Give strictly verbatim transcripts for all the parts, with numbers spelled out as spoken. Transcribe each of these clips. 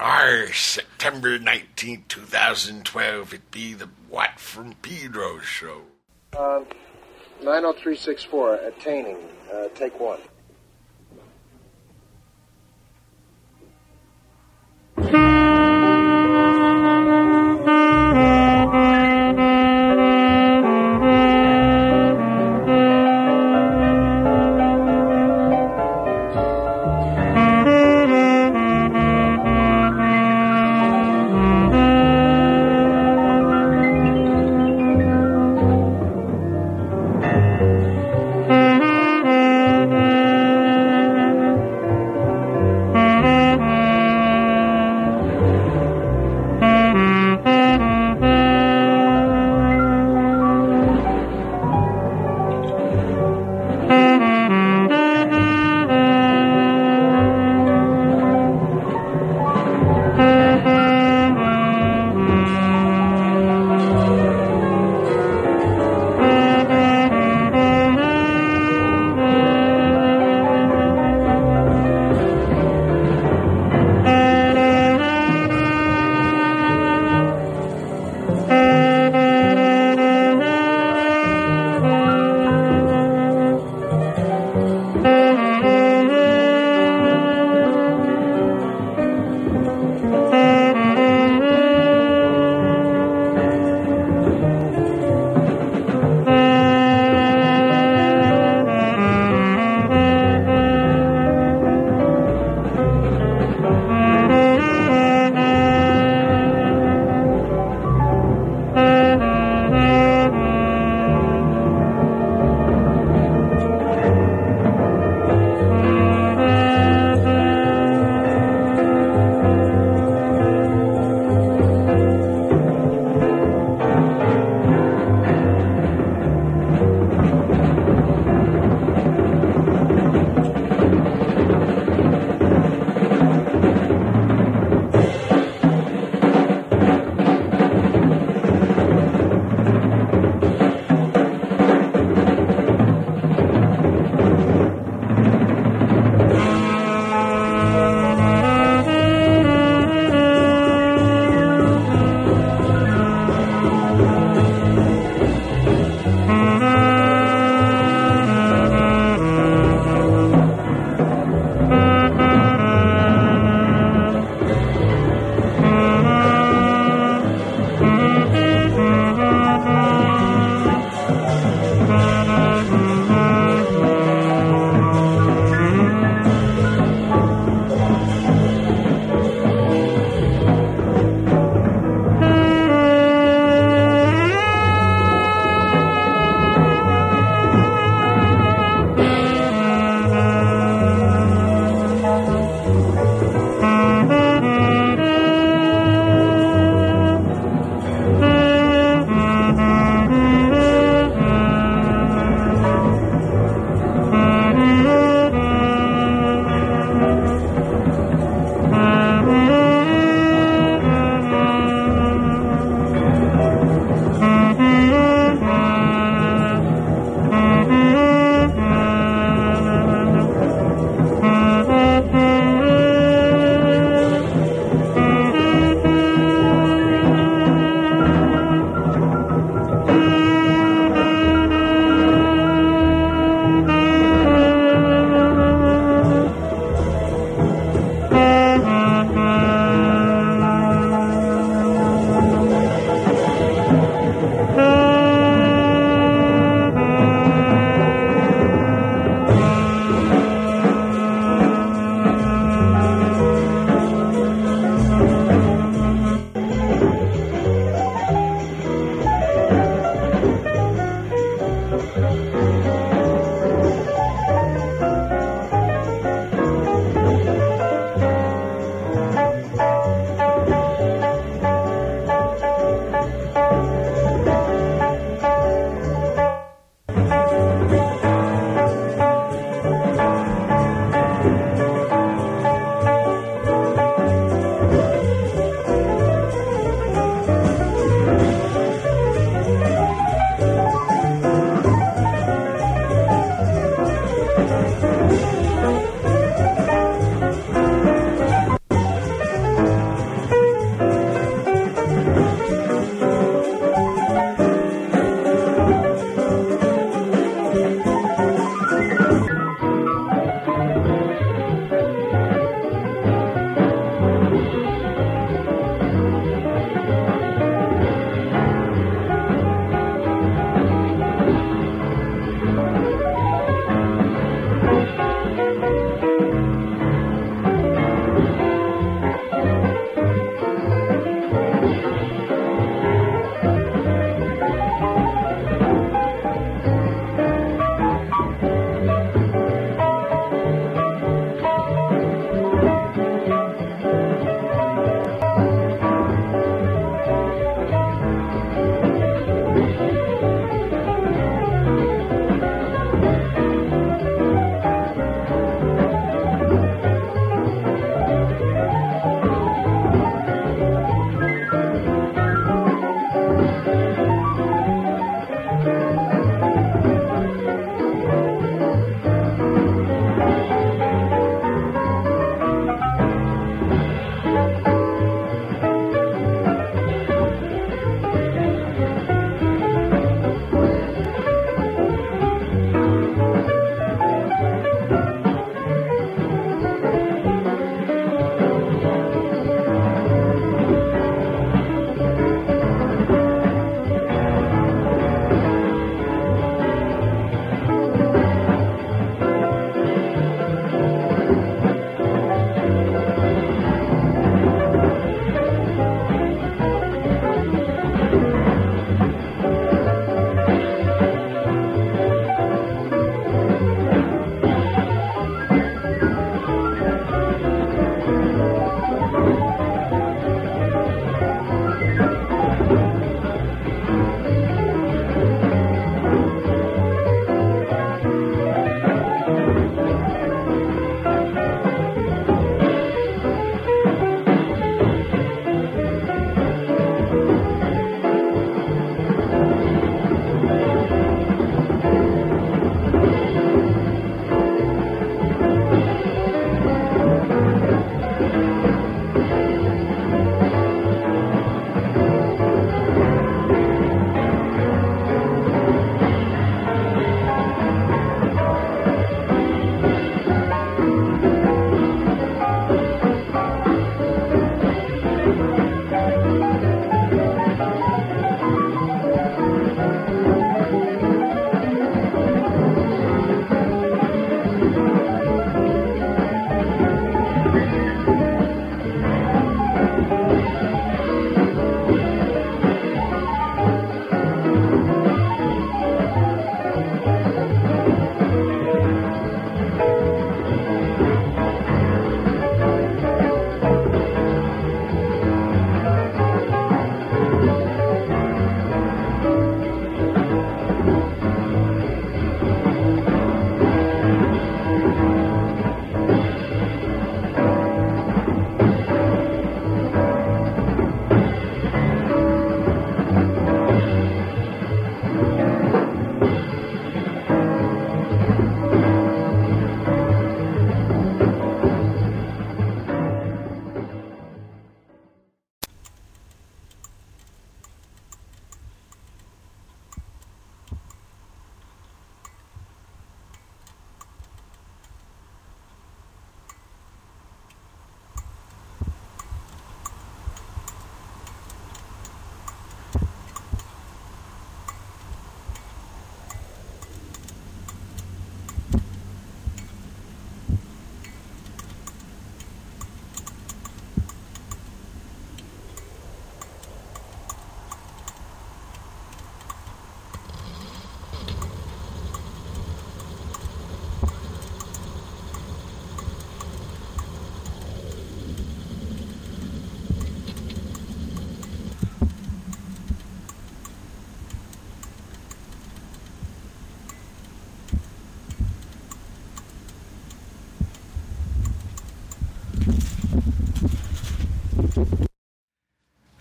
Arr, September nineteenth, two thousand twelve, it be the What from Pedro show. Um, nine oh three six four, attaining, uh, take one. Thank you.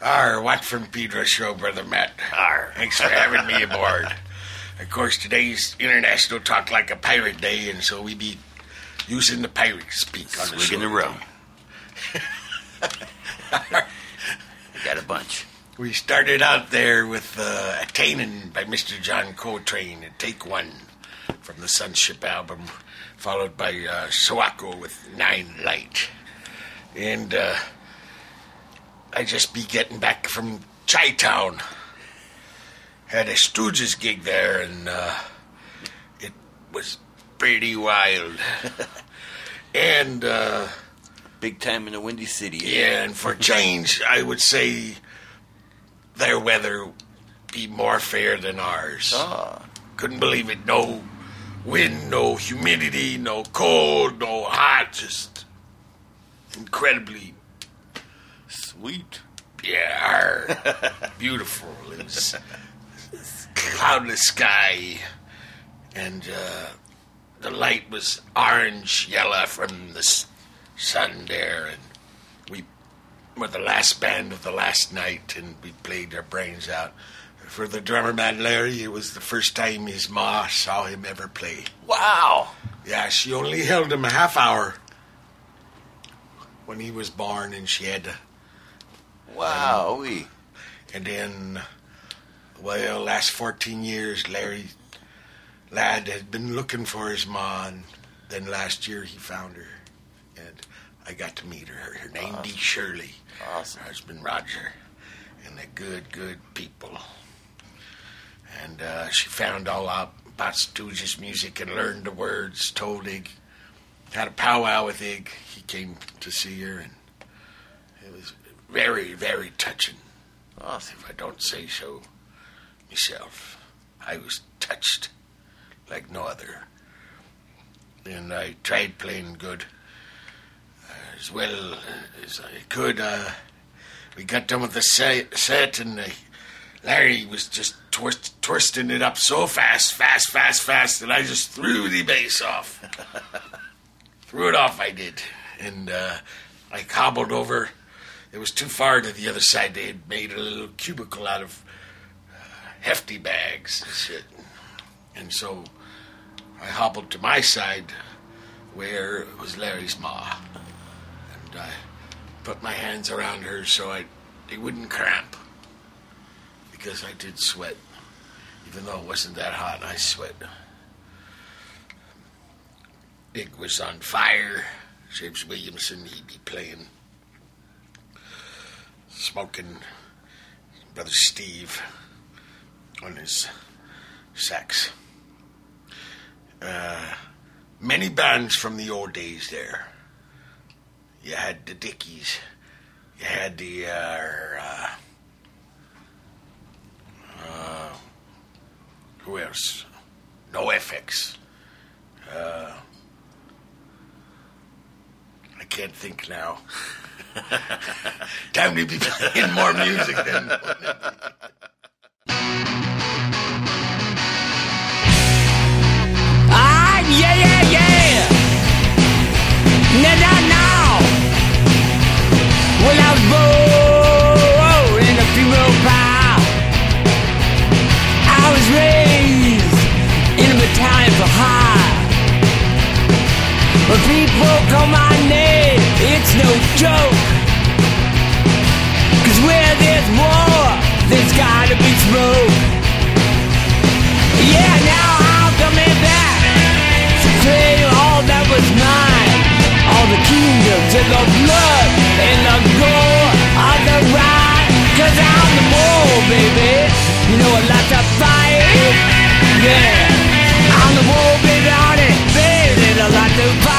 Arr, what from Pedro Show, Brother Matt? Arr. Thanks for having me aboard. Of course, today's International Talk Like a Pirate Day, and so we be using the pirate speak on Swig the show. In the room. I got a bunch. We started out there with uh, Attaining by Mister John Coltrane and Take One from the Sunship album, followed by uh, Sawako with Nine Light. And... Uh, I just be getting back from Chi Town. Had a Stooges gig there, and uh, it was pretty wild. and uh, big time in the Windy City. Yeah, and for change, I would say their weather be more fair than ours. Ah. Couldn't believe it. No wind, no humidity, no cold, no hot. Just incredibly. Sweet. Yeah. Beautiful. It was cloudless sky. And uh, the light was orange, yellow from the sun there. And we were the last band of the last night, and we played our brains out. For the drummer, Matt Larry, it was the first time his ma saw him ever play. Wow. Yeah, she only held him a half hour when he was born, and she had to... Wow. Um, and then, well, last fourteen years, Larry Ladd had been looking for his ma, and then last year he found her, and I got to meet her. Her name, awesome. Dee Shirley. Awesome. Her husband, Roger, and they're good, good people. And uh, she found all out about Stooges music and learned the words, told Ig, had a powwow with Ig. He came to see her, and it was... Very, very touching. Awesome. If I don't say so myself, I was touched like no other. And I tried playing good uh, as well as I could. Uh, we got done with the set, and uh, Larry was just twist- twisting it up so fast, fast, fast, fast, that I just threw the bass off. Threw it off, I did. And uh, I cobbled over. It was too far to the other side. They had made a little cubicle out of uh, hefty bags and shit. And so I hobbled to my side where it was Larry's ma. And I put my hands around her so I they wouldn't cramp, because I did sweat. Even though it wasn't that hot, I sweat. It was on fire. James Williamson, he'd be playing, smoking. Brother Steve on his sax. Uh, many bands from the old days there. You had the Dickies. You had the uh, uh, uh, who else? No F X. Uh, I can't think now. Time to be playing more music than. Ah, yeah, yeah, yeah. Now, now, now. Well, I was born in a funeral pile. I was raised in a battalion for hire. When people call my name, it's no joke. Cause where there's war, there's gotta be smoke. Yeah, now I'm coming back to claim all that was mine. All the kingdoms and the blood and the gore on the ride. Cause I'm the war, baby. You know I like to fight. Yeah, I'm the war, baby, on it, baby, I like to fight.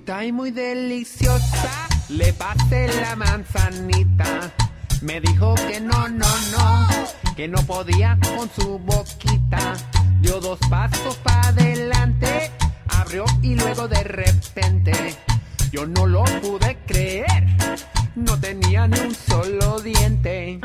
frita y muy deliciosa. Le pasé la manzanita. Me dijo que no, no, no, que no podía con su boquita. Dio dos pasos para adelante, abrió y luego de repente yo no lo pude creer. No tenía ni un solo diente.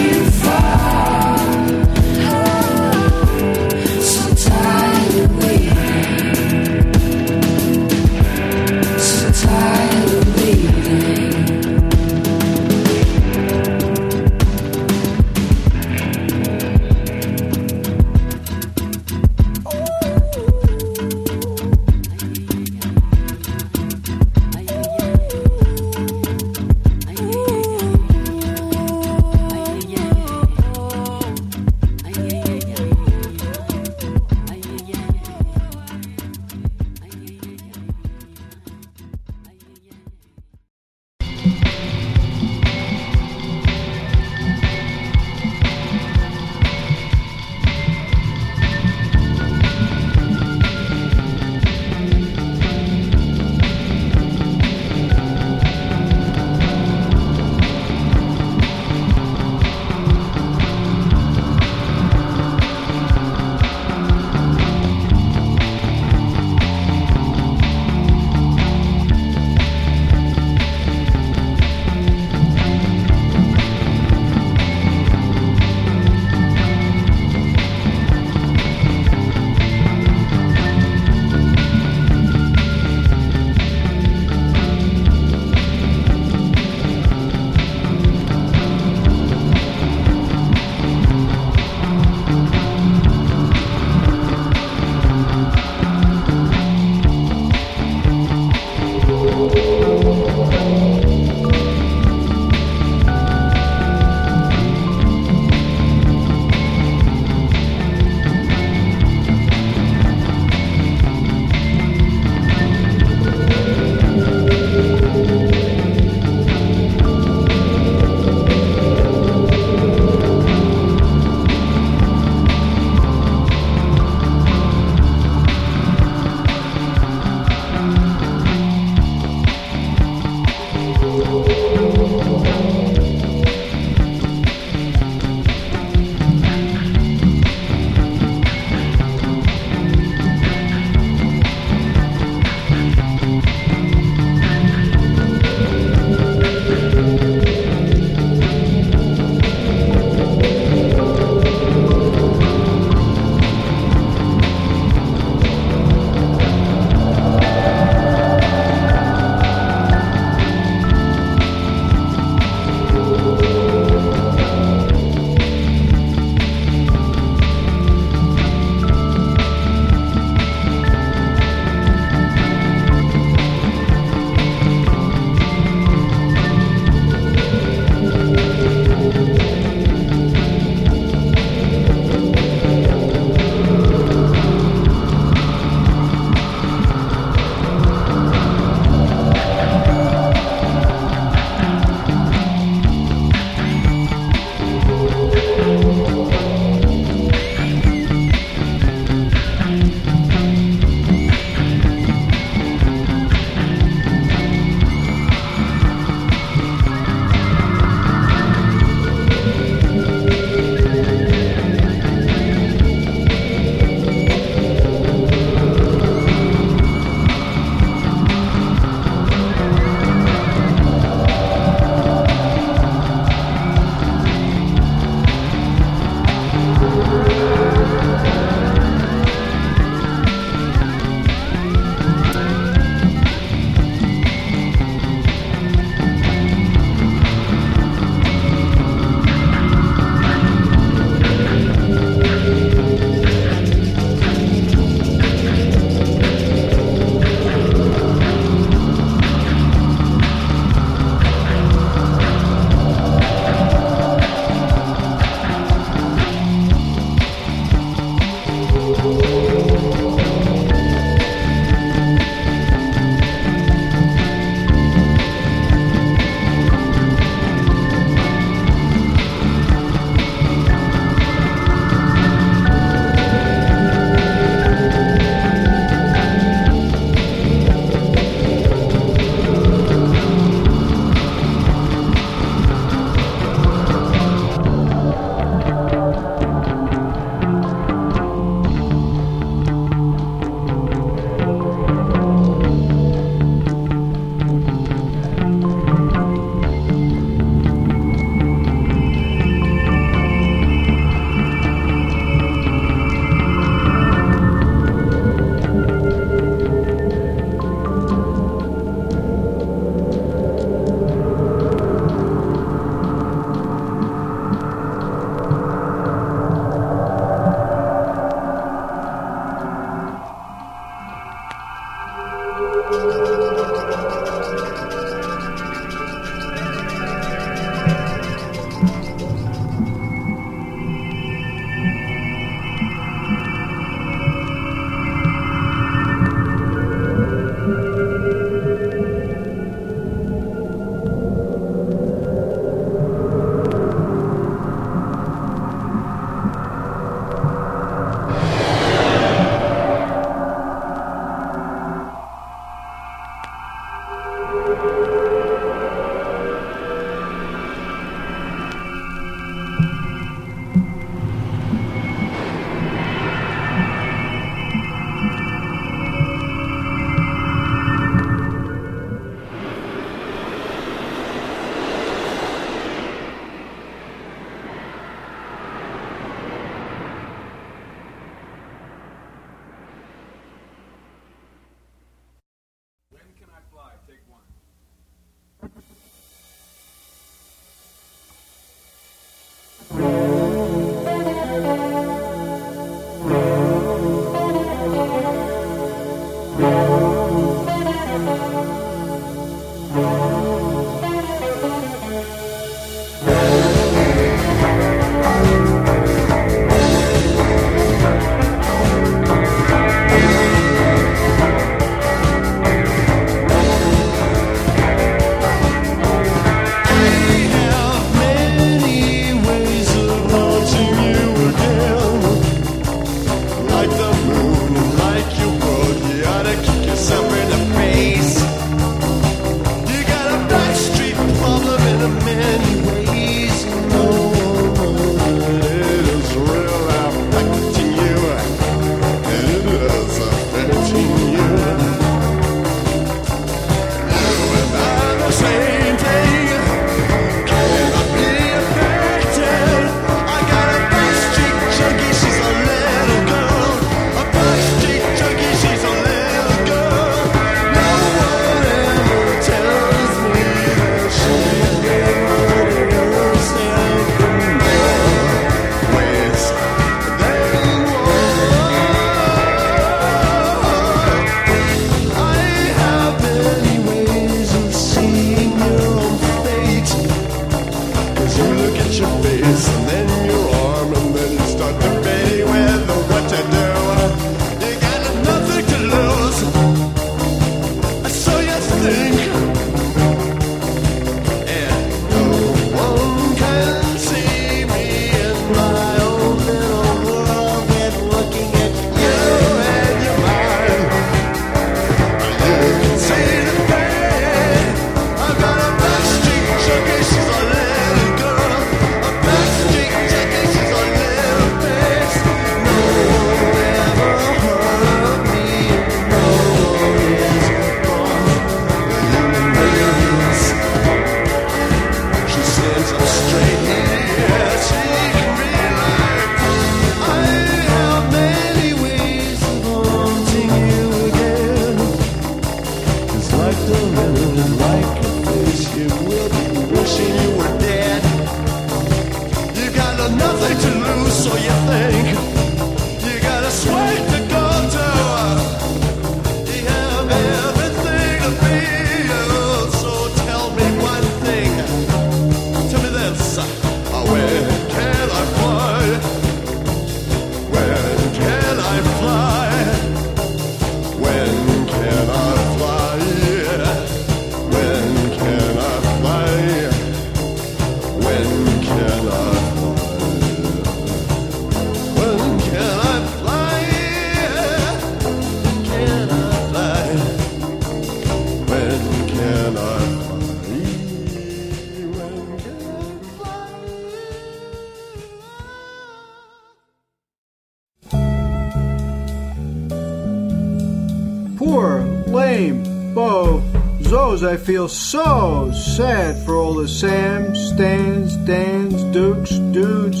poor, lame bozos. I feel so sad for all the Sams, Stans, Dans, Dukes, Dudes,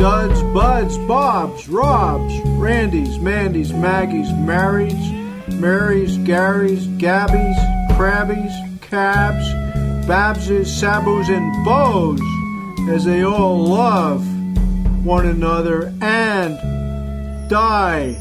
Duds, Buds, Bobs, Robs, Randys, Mandys, Maggies, Marys, Marys, Garys, Gabbies, Crabbies, Cabs, Babses, Sabus, and Bows, as they all love one another and die.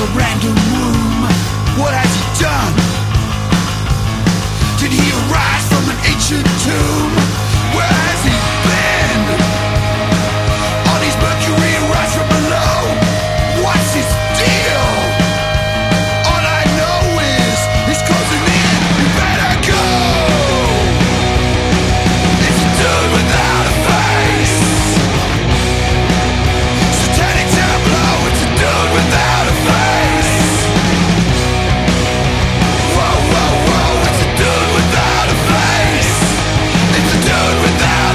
a random room. What has he done? Did he arise from an ancient tomb? Where has he been? On his Mercury rise from below. What's his deal? All I know is he's closing in. You better go. It's a dude without a face. Satanic tableau. It's a dude without a face. Whoa, whoa, whoa. It's a dude without a face. It's a dude without a face.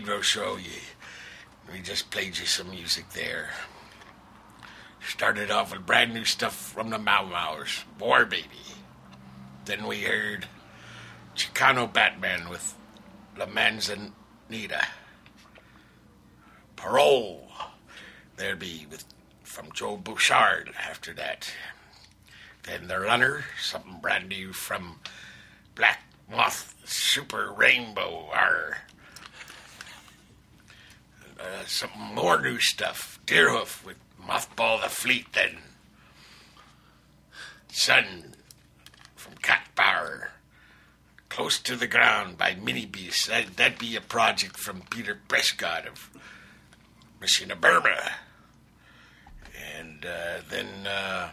Pedro show, you, we just played you some music there. Started off with brand new stuff from the Mau Mau's, War Baby. Then we heard Chicano Batman with La Manzanita. Parole, there be with from Joe Bouchard after that. Then The Runner, something brand new from Black Moth Super Rainbow. Or, uh, some more new stuff. Deerhoof with Mothball the Fleet then. Sun from Cat Power. Close to the Ground by Mini Beast. That, that'd be a project from Peter Prescott of Machina Burma. And uh, then, uh,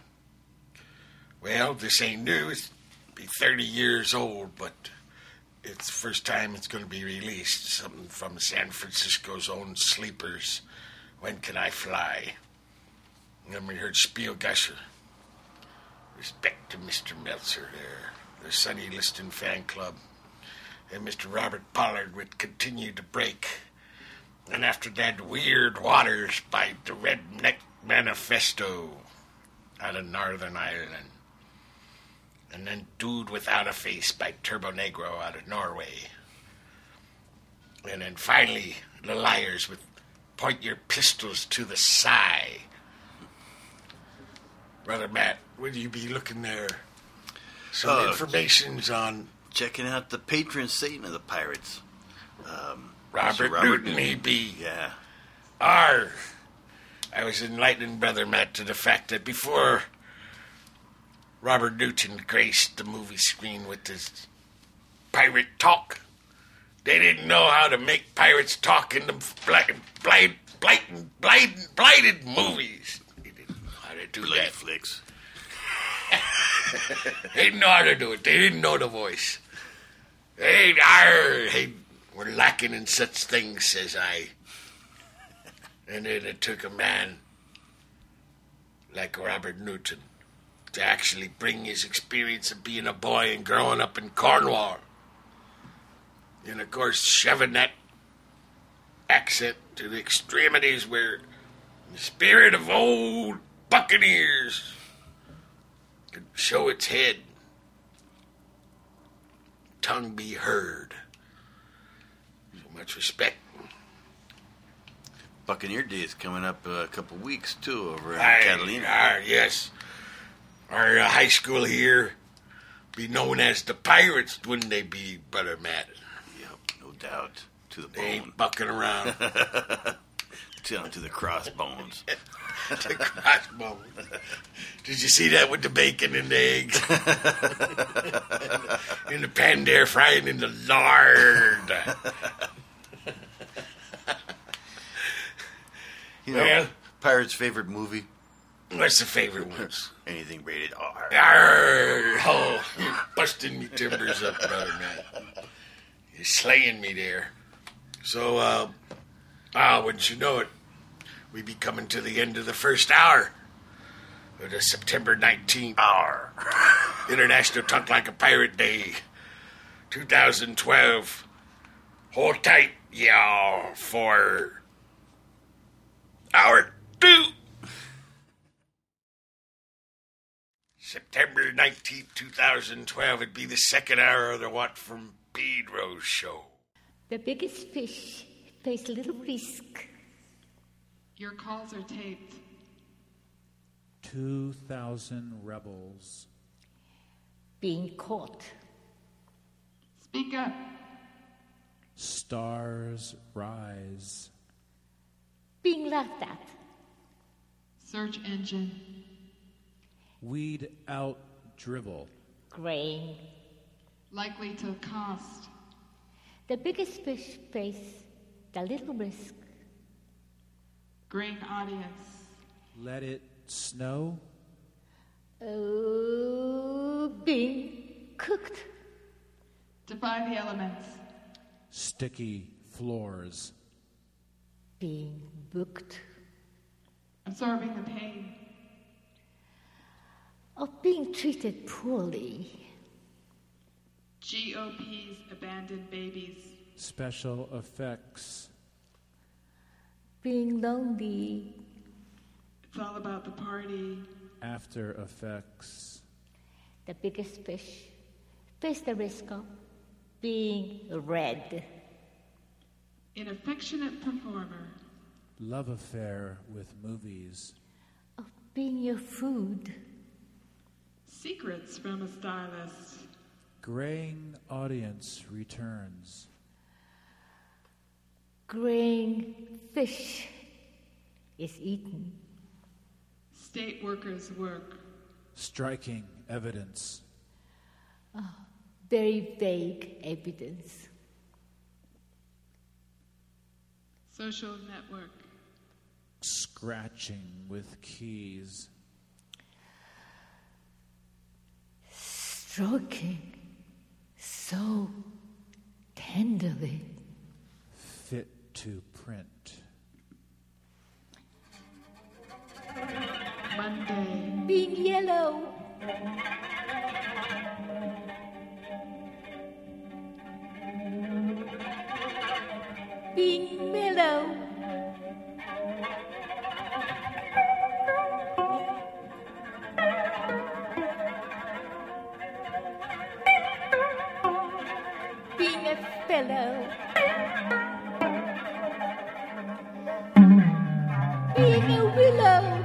well, this ain't new. It's be thirty years old, but it's the first time it's going to be released. Something from San Francisco's own Sleepers. When Can I Fly? And then we heard Spielgusher. Respect to Mister Meltzer there. The Sonny Liston Fan Club. And Mister Robert Pollard would continue to break. And after that, Weird Waters by the Redneck Manifesto out of Northern Ireland. And then Dude Without a Face by Turbo Negro out of Norway. And then finally, The Liars with Point Your Pistols to the Sky. Brother Matt, would you be looking there? Some oh, information's on... Checking out the patron saint of the Pirates. Um... Robert, Robert Newton, E B Yeah. R. I was enlightening Brother Matt to the fact that before Robert Newton graced the movie screen with his pirate talk, they didn't know how to make pirates talk in the blighted, blighted, blighted, blighted, blighted movies. They didn't know how to do Blade that. Flicks. They didn't know how to do it. They didn't know the voice. Hey, R. Hey, we're lacking in such things, says I. And then it took a man like Robert Newton to actually bring his experience of being a boy and growing up in Cornwall. And, of course, shoving that accent to the extremities where the spirit of old buccaneers could show its head, tongue be heard. Much respect. Buccaneer Day is coming up uh, a couple weeks, too, over in I, Catalina. Our, yes. Our uh, high school here be known as the Pirates, wouldn't they be, Brother Matt? Yep, no doubt. To the they bone. Ain't bucking around. to, to the crossbones. The crossbones. Did you see that with the bacon and the eggs? In the pan there, frying in the lard. You know, well, Pirates' favorite movie? What's the favorite ones? Anything rated R. R. Oh, you're busting me timbers up, Brother Matt. You're slaying me there. So, uh, ah, wouldn't you know it, we be coming to the end of the first hour of the September nineteenth hour. International Talk Like a Pirate Day twenty twelve. Hold tight, y'all, for... Hour two, September nineteenth, twenty twelve. It'd be the second hour of the What from Pedro show. The biggest fish face little risk. Your calls are taped. Two thousand rebels being caught. Speak up. Stars rise. Being laughed at. Search engine. Weed out drivel. Grain. Likely to cost. The biggest fish face the little risk. Green audience. Let it snow. Oh, being cooked. Defy the elements. Sticky floors. Being booked. Absorbing the pain. Of being treated poorly. G O P's abandoned babies. Special effects. being lonely. It's all about the party. After Effects. The biggest fish. Face the risk of being red. An affectionate performer. Love affair with movies. Of being your food. Secrets from a stylist. Graying audience returns. Graying fish is eaten. State workers' work. Striking evidence. Oh, very vague evidence. Social network. Scratching with keys. Stroking so tenderly. Fit to print. Monday. Being yellow. Being mellow. Being a fellow. Being a willow.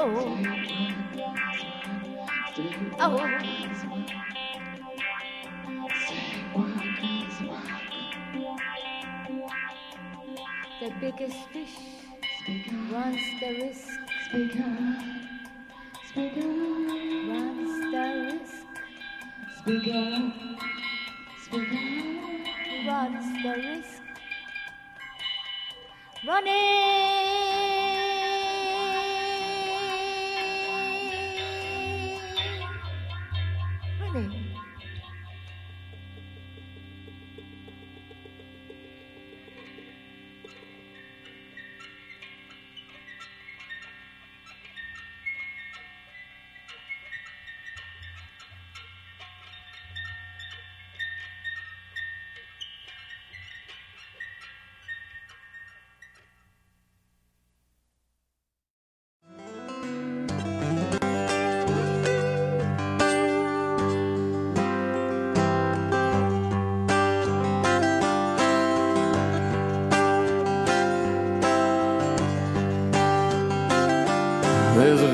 oh, oh. The biggest fish runs the risk. Speaker, speaker, runs the risk. Speaker, speaker, runs the risk. Running, running.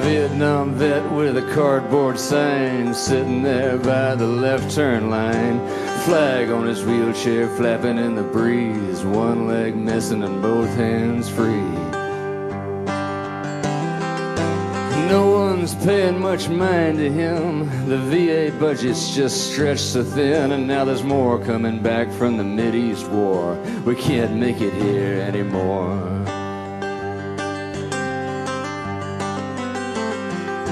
Vietnam vet with a cardboard sign sitting there by the left turn line. Flag on his wheelchair flapping in the breeze, one leg missing and both hands free. No one's paying much mind to him. The V A budget's just stretched so thin, and now there's more coming back from the Mideast war. We can't make it here anymore.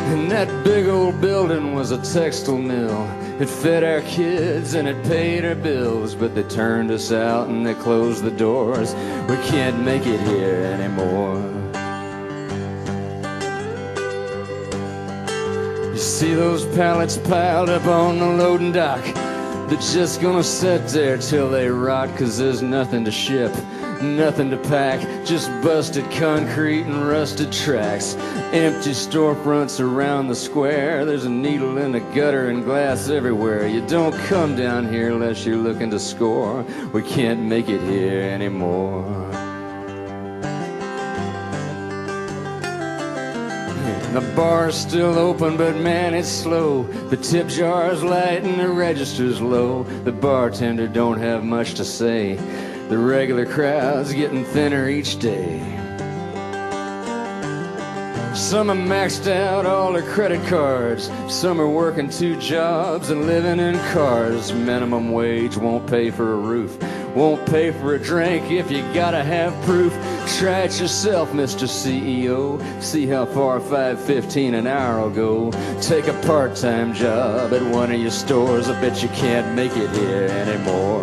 And that big old building was a textile mill. It fed our kids and it paid our bills, but they turned us out and they closed the doors. We can't make it here anymore. You see those pallets piled up on the loading dock? They're just gonna sit there till they rot, 'cause there's nothing to ship, nothing to pack, just busted concrete and rusted tracks. Empty storefronts around the square. There's a needle in the gutter and glass everywhere. You don't come down here unless you're looking to score. We can't make it here anymore. The bar's still open, but man, it's slow. The tip jar's light and the register's low. The bartender don't have much to say. The regular crowd's getting thinner each day. Some are maxed out all their credit cards. Some are working two jobs and living in cars. Minimum wage won't pay for a roof, won't pay for a drink if you gotta have proof. Try it yourself, Mister C E O. See how far five fifteen an hour will go. Take a part-time job at one of your stores. I bet you can't make it here anymore.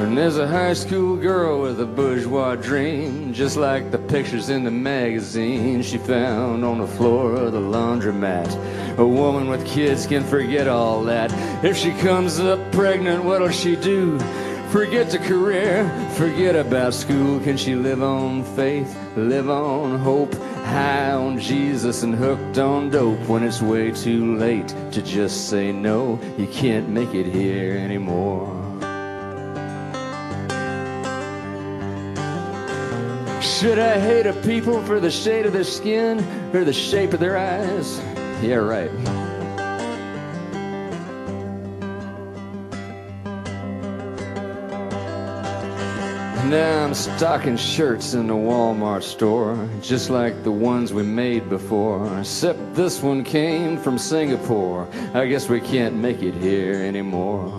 And there's a high school girl with a bourgeois dream, just like the pictures in the magazine she found on the floor of the laundromat. A woman with kids can forget all that. If she comes up pregnant, what'll she do? Forget the career, forget about school. Can she live on faith, live on hope, high on Jesus and hooked on dope? When it's way too late to just say no, you can't make it here anymore. Should I hate a people for the shade of their skin or the shape of their eyes? Yeah, right. Now I'm stocking shirts in the Walmart store, just like the ones we made before, except this one came from Singapore. I guess we can't make it here anymore.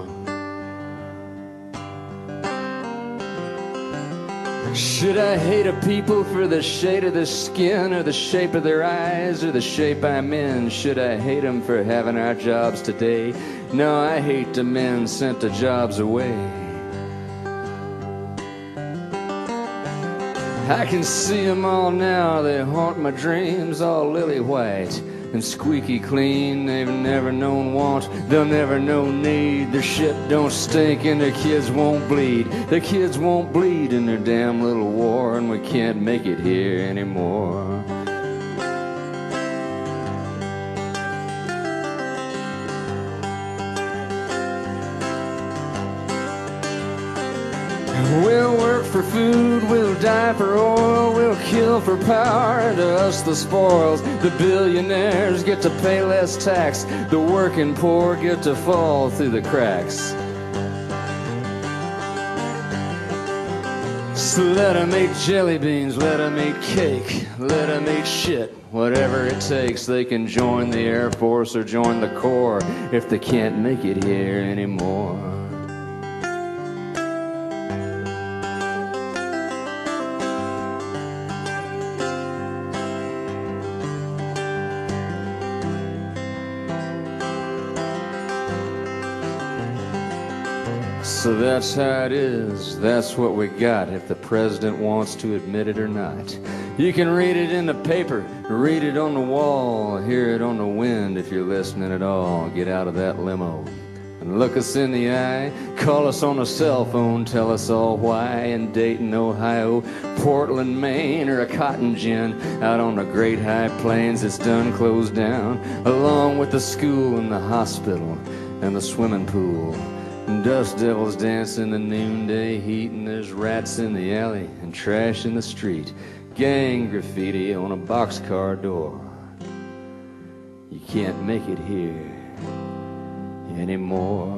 Should I hate a people for the shade of their skin or the shape of their eyes or the shape I'm in? Should I hate them for having our jobs today? No, I hate the men sent the jobs away. I can see them all now, they haunt my dreams, all lily white and squeaky clean. They've never known want, they'll never know need. Their shit don't stink and their kids won't bleed. Their kids won't bleed in their damn little war, and we can't make it here anymore. for food, we'll die for oil, we'll kill for power. To us the spoils, the billionaires get to pay less tax, the working poor get to fall through the cracks. So let 'em eat jelly beans, let 'em eat cake, let 'em eat shit. Whatever it takes, they can join the Air Force or join the Corps if they can't make it here anymore. So that's how it is, that's what we got, if the president wants to admit it or not. You can read it in the paper, read it on the wall, hear it on the wind if you're listening at all. Get out of that limo and look us in the eye, call us on a cell phone, tell us all why. In Dayton, Ohio, Portland, Maine, or a cotton gin out on the Great High Plains, it's done closed down, along with the school and the hospital and the swimming pool. Dust devils dance in the noonday heat, and there's rats in the alley and trash in the street. Gang graffiti on a boxcar door. You can't make it here anymore.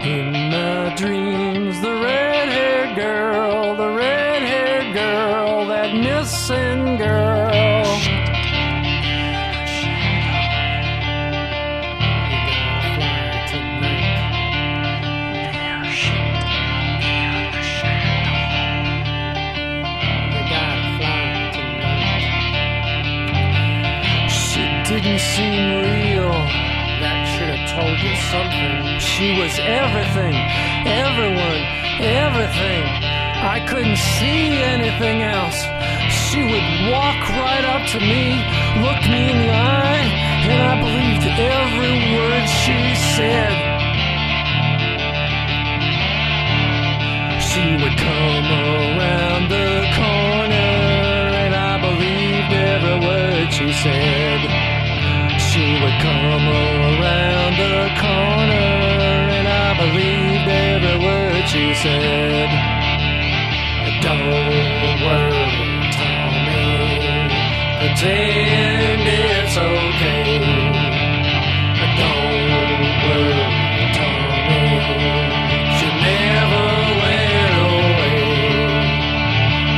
In haired girl, the red haired girl, that missing girl. Didn't seem real. That should have told you something. She was everything, everyone, everything. I couldn't see anything else. She would walk right up to me, look me in the eye, and I believed every word she said. She would come around the corner, and I believed every word she said. She would come around the corner, and I believed every word she said. Don't worry, Tommy, pretend it's okay. Don't worry, Tommy, she'll never wear away.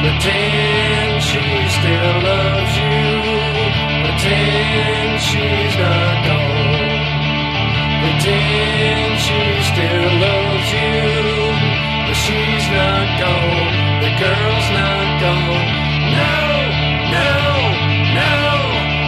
Pretend she still loves you, pretend she's not gone. Pretend she still loves you, but she's not gone. The girl's not gone. No, no, no.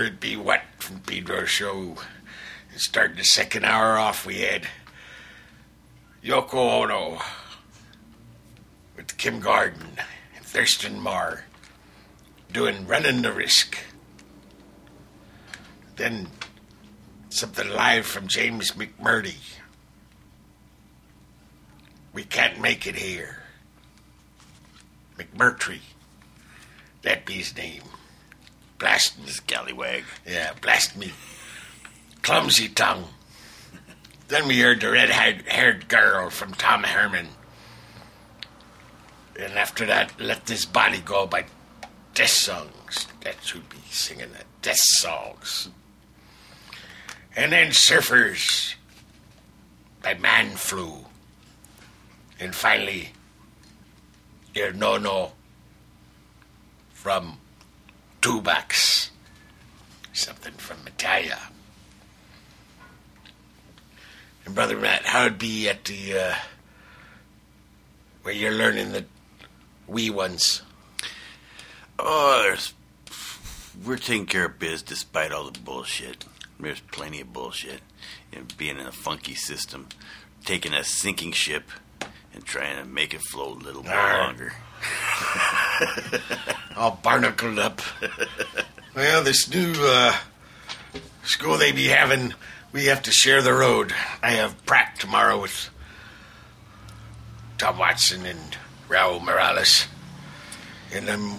Whether It Be Wet from Pedro's show. It started the second hour off. We had Yoko Ono with Kim Garden and Thurston Marr doing Running the Risk. Then something live from James McMurdy. We Can't Make It Here. McMurtry. That'd be his name. Blast me. Scallywag. Yeah, blast me. Clumsy Tongue. Then we heard the red-haired girl from Tom Herman. And after that, Let This Body Go by Death Songs. That's who'd be singing the Death Songs. And then Surfers by Man Flu. And finally, Dear No No from Two Bucks. Something from Mattia. And Brother Matt, how'd be at the, uh, where you're learning the wee ones? Oh, we're taking care of biz despite all the bullshit. There's plenty of bullshit. You know, being in a funky system, taking a sinking ship and trying to make it float a little bit right. longer. All barnacled up. Well, this new uh, school they be having, we have to share the road. I have prac tomorrow with Tom Watson and Raul Morales. And I'm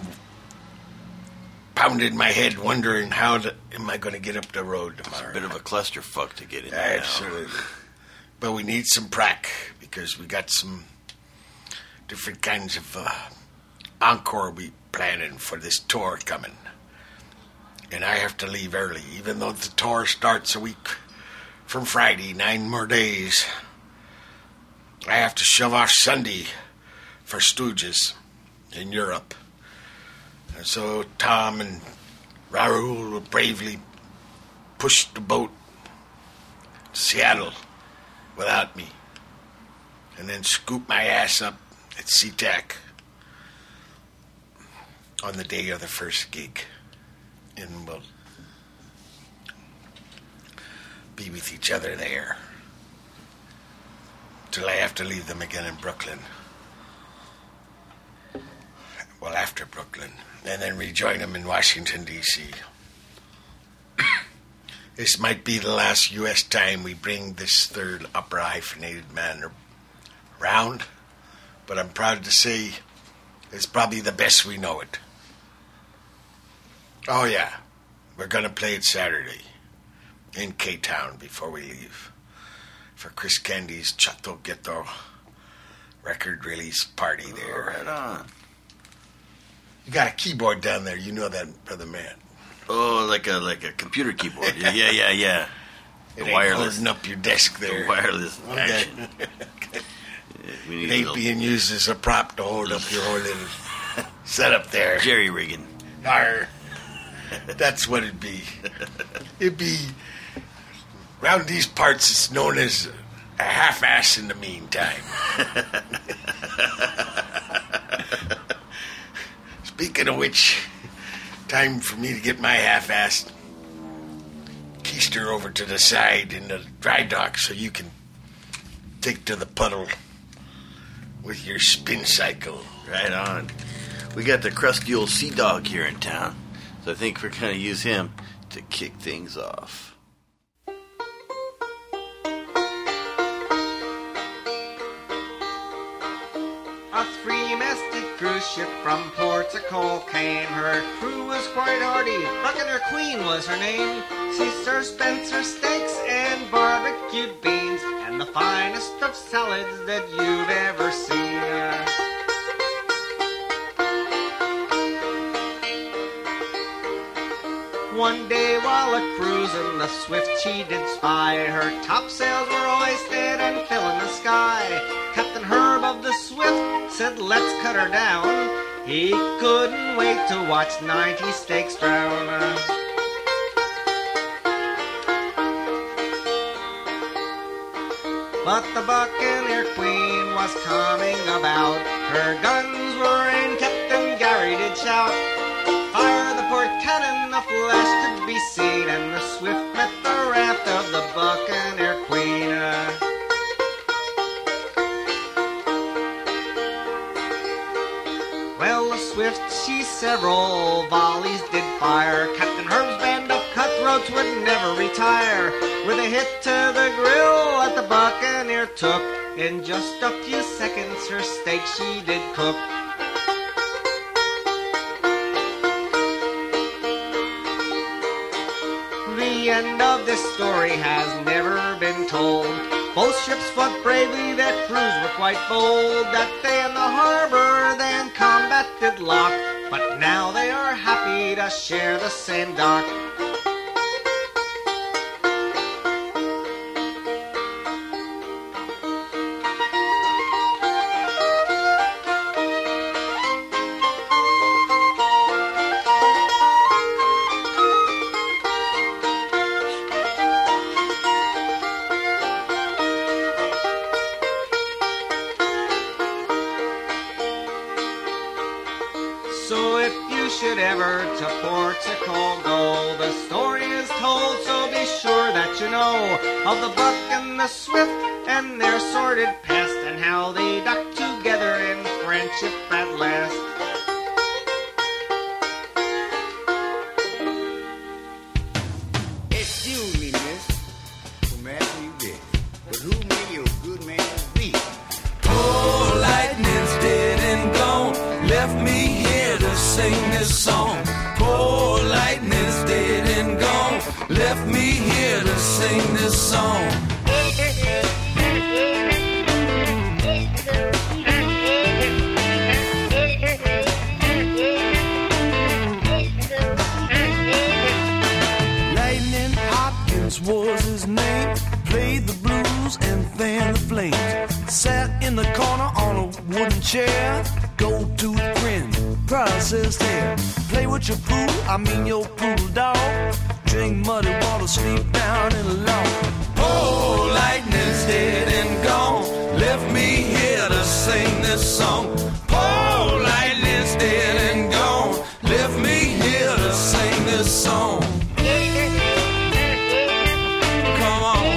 pounding my head wondering how the, am I going to get up the road tomorrow. It's a bit of a clusterfuck to get in. Absolutely. Now. But we need some prac because we got some different kinds of uh, encore we planning for this tour coming. And I have to leave early, even though the tour starts a week from Friday, nine more days. I have to shove off Sunday for Stooges in Europe. And so Tom and Raoul will bravely push the boat to Seattle without me, and then scoop my ass up at SeaTac on the day of the first gig, and we'll be with each other there till I have to leave them again in Brooklyn. Well, after Brooklyn, and then rejoin them in Washington, D C This might be the last U S time we bring this third upper hyphenated man around, but I'm proud to say it's probably the best we know it. Oh, yeah. We're going to play it Saturday in Chi Town before we leave for Chris Candy's Chato Ghetto record release party there. Right on. You got a keyboard down there. You know that, Brother Man. Oh, like a like a computer keyboard. Yeah, yeah, yeah, yeah. The it ain't wireless holding up your desk there. The wireless action. We need it ain't little... being used as a prop to hold up your whole little setup there. Jerry rigging. Arr. That's what it'd be. It'd be around these parts. It's known as a half ass in the meantime. Speaking of which. Time for me to get my half-assed keister over to the side in the dry dock so you can take to the puddle with your spin cycle. Right on. We got the crusty old sea dog here in town, so I think we're going to use him to kick things off. A three-masted cruise ship from port to coal came. Her crew was quite hardy. Rockin' Her Queen was her name. She served Spencer steaks and barbecued beans and the finest of salads that you've ever seen. One day while a-cruisin', the Swift she did spy. Her topsails were hoisted and fillin' the sky. Captain Herb of the Swift said, let's cut her down. He couldn't wait to watch ninety steaks drown. But the Buccaneer Queen was coming about. Her guns were aimed, Captain Gary did shout. Fire the port cannon, the off last could be seen, and the swift met the wrath of the buccaneer queen. Well, the swift, she several volleys did fire. Captain Herb's band of cutthroats would never retire. With a hit to the grill that the buccaneer took, in just a few seconds her steak she did cook. The end of this story has never been told. Both ships fought bravely, their crews were quite bold. That day in the harbor they in combat did lock, but now they are happy to share the same dock. Of the buck and the swift and their sordid past, and how they dock together in friendship at last. Excuse me, miss, who mad you did, but who may your good man be? Poor Lightning's dead and gone, left me here to sing this song. Poor Lightning's dead and gone, left me here to sing this song. Lightning Hopkins was his name, played the blues and fanned the flames, sat in the corner on a wooden chair, go-to grin, processed hair, play with your poodle, I mean your poodle dog, drink muddy water, sleep down in the lawn. Poor Lightning's dead and gone, left me here to sing this song. Poor Lightning's dead and gone, left me here to sing this song. Come on.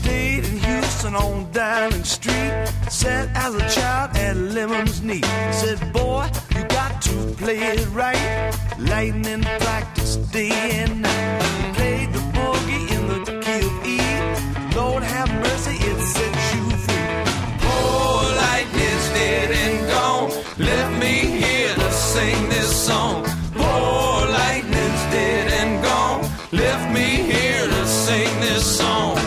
Stayed in Houston on Diamond Street, sat as a child at Lemon's knee, said, boy, you got to play it right. Lightning practiced day and night, played the boogie in the key of E. Lord have mercy, it sets you free. Poor Lightning's dead and gone, left me here to sing this song. Poor Lightning's dead and gone, left me here to sing this song.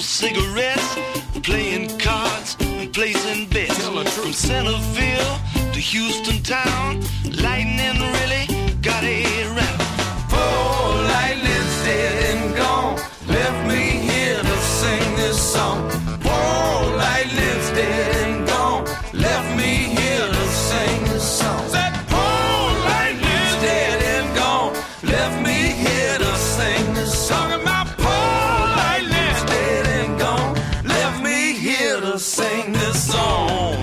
Cigarettes, playing cards, and placing bets. From Centerville to Houston town, Lightning really got around. Poor Lightning's dead and gone, left me here to sing this song. Poor Lightning's dead and gone, left me here to sing this song. That poor Lightning's dead and gone, left me here to sing this song. Sing this song.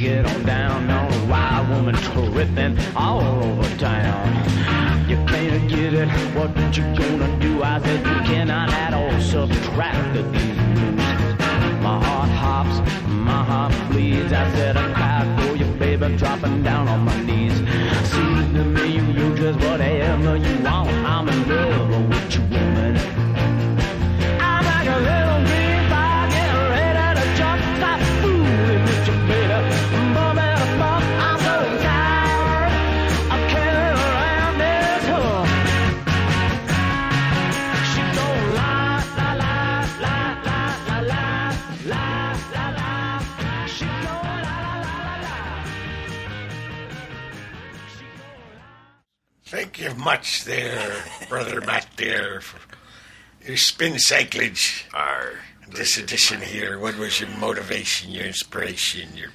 to get on down on a wild woman tripping all over town. You can't get it, what you gonna do? I said you cannot at all subtract the these blues. My heart hops, my heart bleeds. I said I'm proud for you, baby, I'm dropping down on my knees. Seems to me you do just whatever you want. I'm in love with you, woman. I'm like a little green fire, get ready to jump, stop fooling with you, baby. Bump out a bump, I'm so tired of carrying around this hook. She gon' lie, lie, lie, lie, lie, lie, lie, lie, lie, lie. She gon' lie, lie, lie, lie, she gon' lie. Thank you much there, brother Matt there, for your spin cyclage. Our this edition here, what was your motivation, your inspiration? Your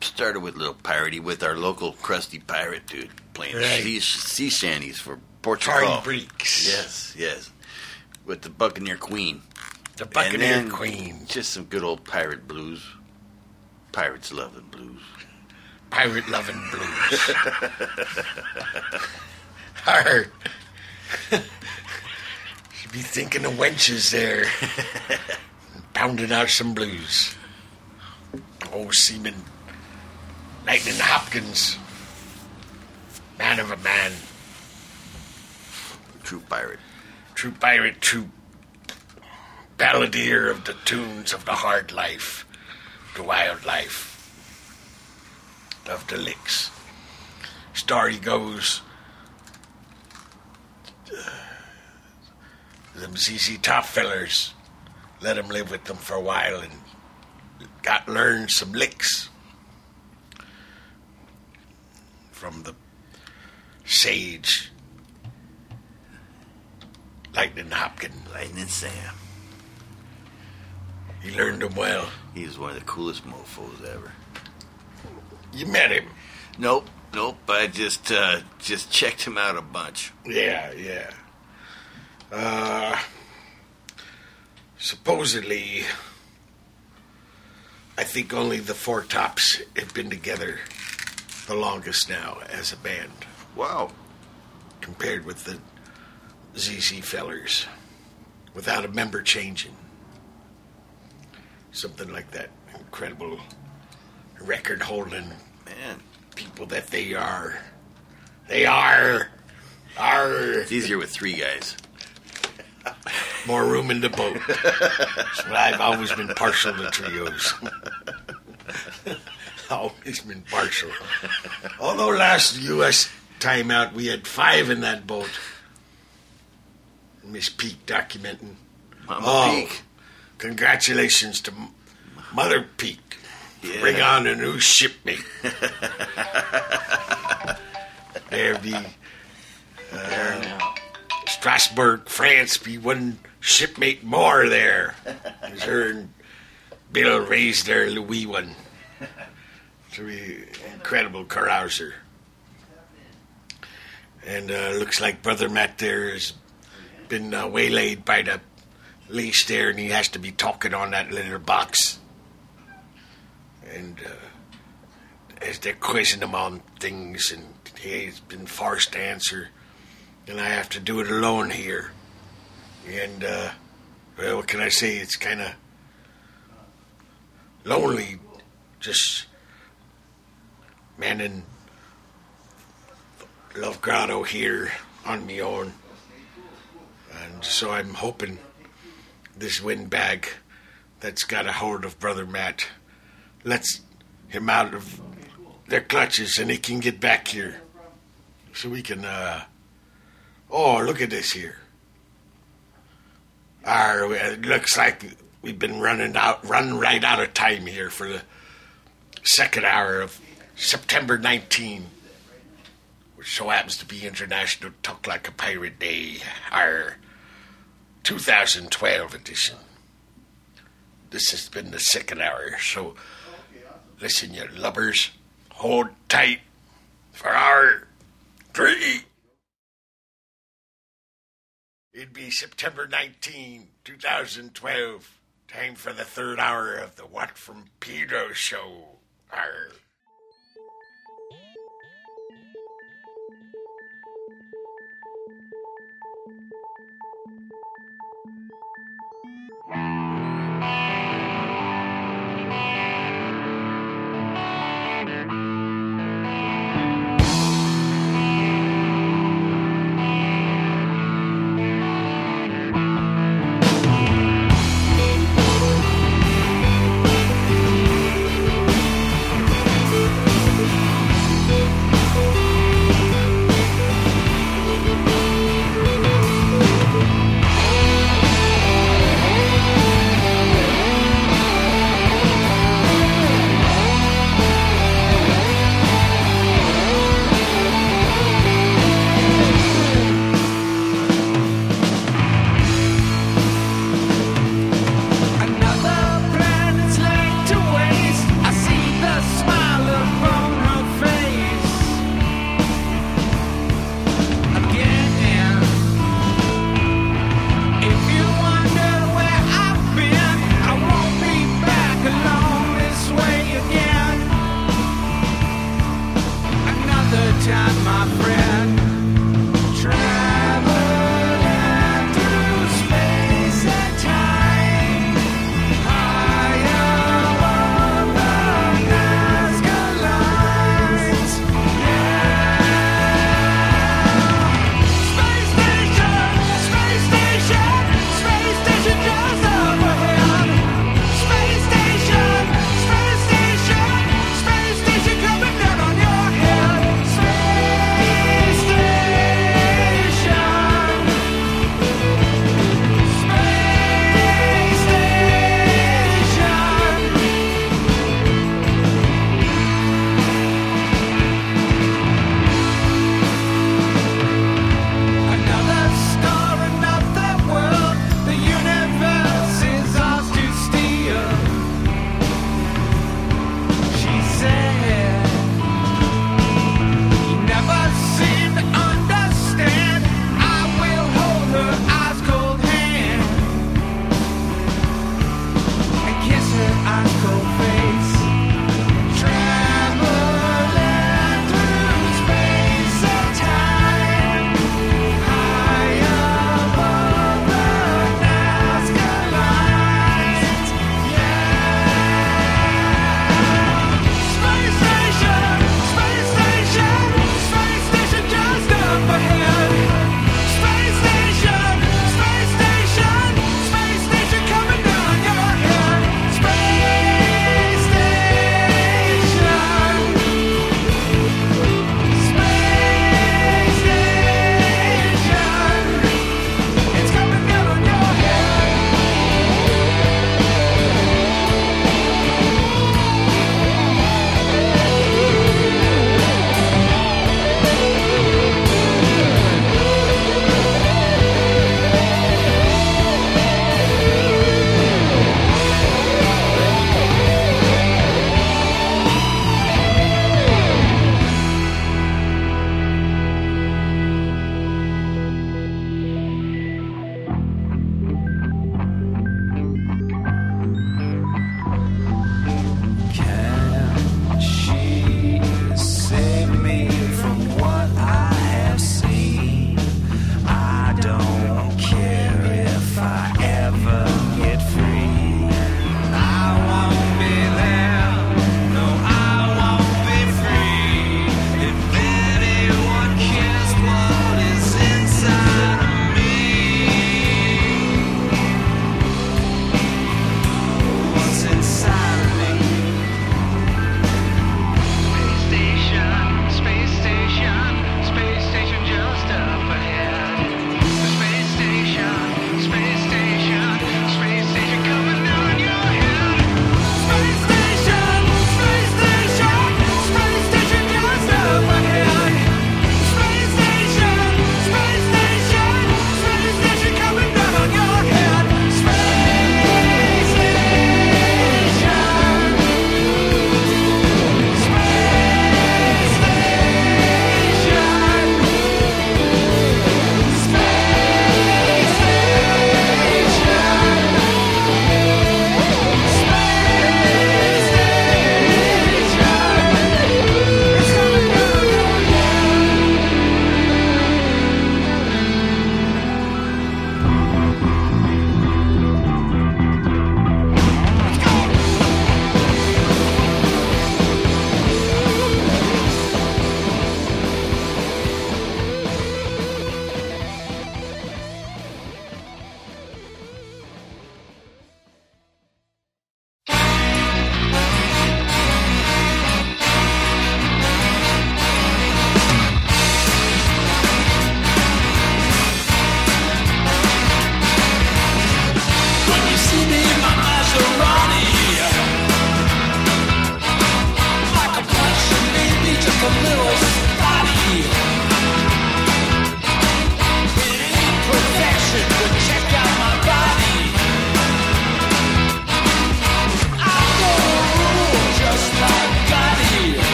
started with a little parody with our local crusty pirate dude playing right. sea, sea shanties for Portugal. Breaks. Yes, yes. With the Buccaneer Queen. The Buccaneer Queen. Just some good old pirate blues. Pirates loving blues. Pirate loving blues. Hard. Be thinking of wenches there, pounding out some blues. Old seaman Lightning Hopkins, man of a man, true pirate, true pirate, true balladeer of the tunes of the hard life, the wild life, of the licks. Starry goes. Them Z Z Top fellers, let them live with them for a while and got learned some licks from the sage Lightning Hopkins. Lightning Sam. He learned them well. He was one of the coolest mofos ever. You met him? Nope, nope. I just uh, just checked him out a bunch. Yeah, yeah. Uh, supposedly, I think only the Four Tops have been together the longest now as a band. Wow. Compared with the Z Z fellers. Without a member changing. Something like that. Incredible record holding. Man. People that they are. They are. Are. It's easier with three guys. More room in the boat. That's what I've always been partial to trios. Always been partial. Although last U S time out, we had five in that boat. Miss Peak documenting. Mama oh, Peak. Congratulations to Mother Peak. Yeah. Bring on a new shipmate. There be... Uh, Strasbourg, France, be one shipmate more there. As her and Bill raised their Louis one. To be incredible carouser. And uh, looks like Brother Matt there has been uh, waylaid by the leash there, and he has to be talking on that litter box. And uh, as they're quizzing him on things, and he's been forced to answer. And I have to do it alone here. And, uh, well, what can I say? It's kind of lonely, just manning Love Grotto here on me own. And so I'm hoping this windbag that's got a hold of Brother Matt lets him out of their clutches and he can get back here. So we can, uh, oh, look at this here. Our, it looks like we've been running out, run right out of time here for the second hour of September nineteenth, which so happens to be International Talk Like a Pirate Day, our two thousand twelve edition. This has been the second hour, so listen, you lubbers, hold tight for our three. It'd be September nineteenth, twenty twelve, time for the third hour of the What From Pedo Show. Arr.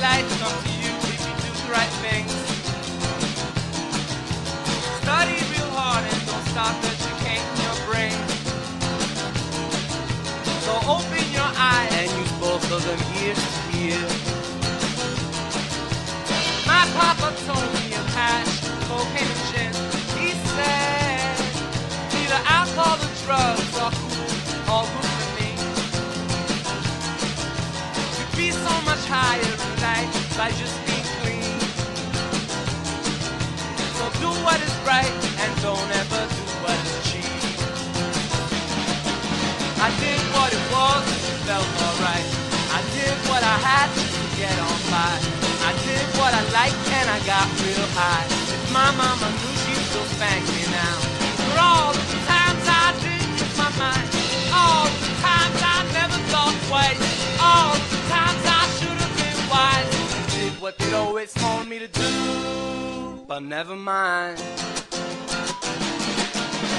light, talk to you, teach me to do the right things. Study real hard and don't stop educating your brain. So open your eye and use both of them ear to ear. My papa told me a patch, cocaine and gin. He said, neither alcohol or drugs are cool or good for me. You'd be so much higher in life by just being clean. So do what is right and don't ever do what is cheap. I did what it was and it felt alright. I did what I had just to get on by. I did what I liked and I got real high. If my mama knew, she'd still spank me now. For all the times I didn't use my mind, all the times I never thought twice, all the times I should have been wise, I did what they always told me to do, but never mind.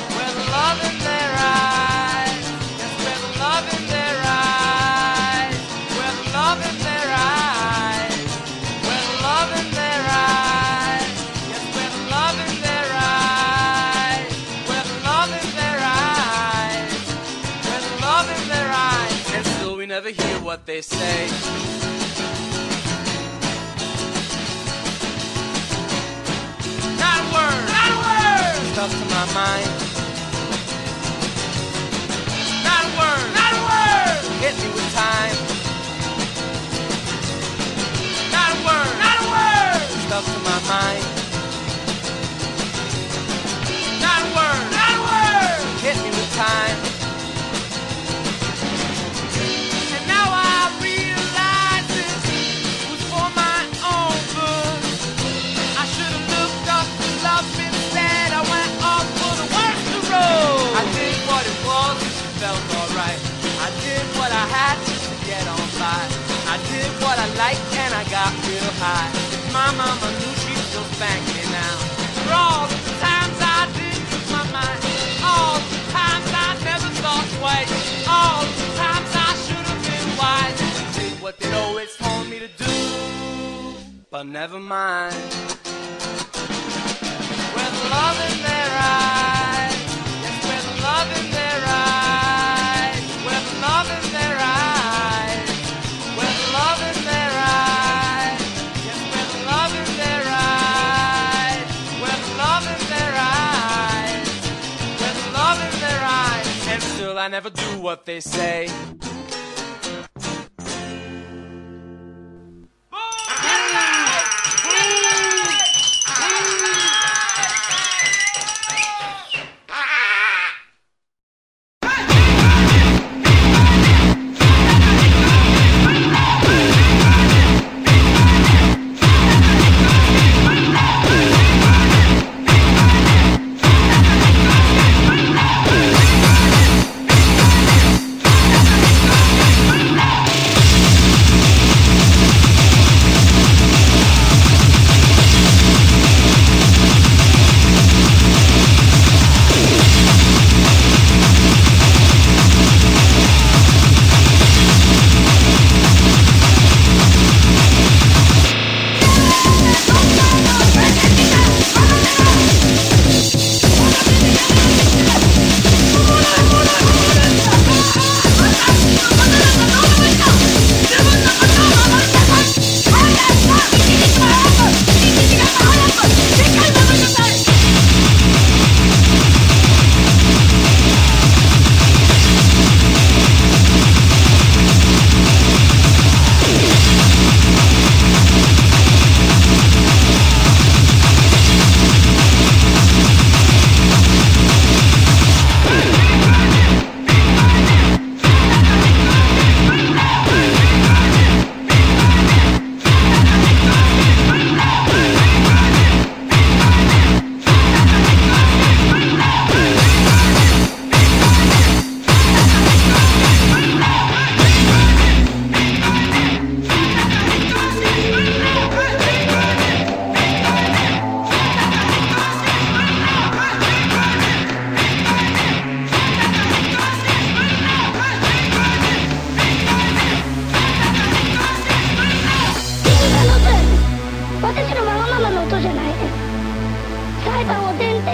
There's a love in their eyes. Yes, there's a love in their eyes. There's a love in their eyes. Hear what they say. Not a word, not a word stuck to my mind. Not a word, not a word hit me with time. Not a word, not a word stuck to my mind. Not a word, not a word hit me with time. And I got real high. My mama knew she'd still spank me now. For all the times I didn't use my mind, all the times I never thought twice, all the times I should have been wise, I did what they always told me to do, but never mind. With love in their eyes, yes, with love in their eyes, with love in their eyes, with love in their eyes. I never do what they say.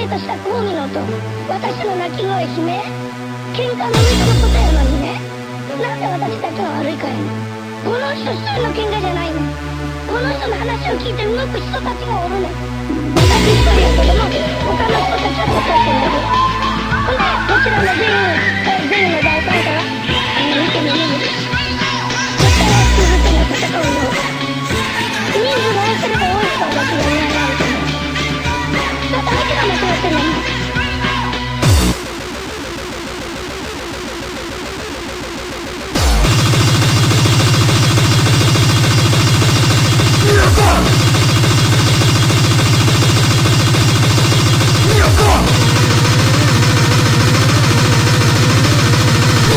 けとした光明の音、私の泣き声悲鳴、喧嘩の息のことやのにね、なんで私だけが悪いかよ。この人一人の喧嘩じゃないの。この人の話を聞いて動く人たちがおるの。私一人やけども、他の人たちはこっちにいる。ほんで、こちらの全員、全員の大会から、あの、見てみる。そしたら、続けの戦うの。人数が多ければ多い人は私が見習うと。だって相手がなくなってるのに。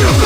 Go!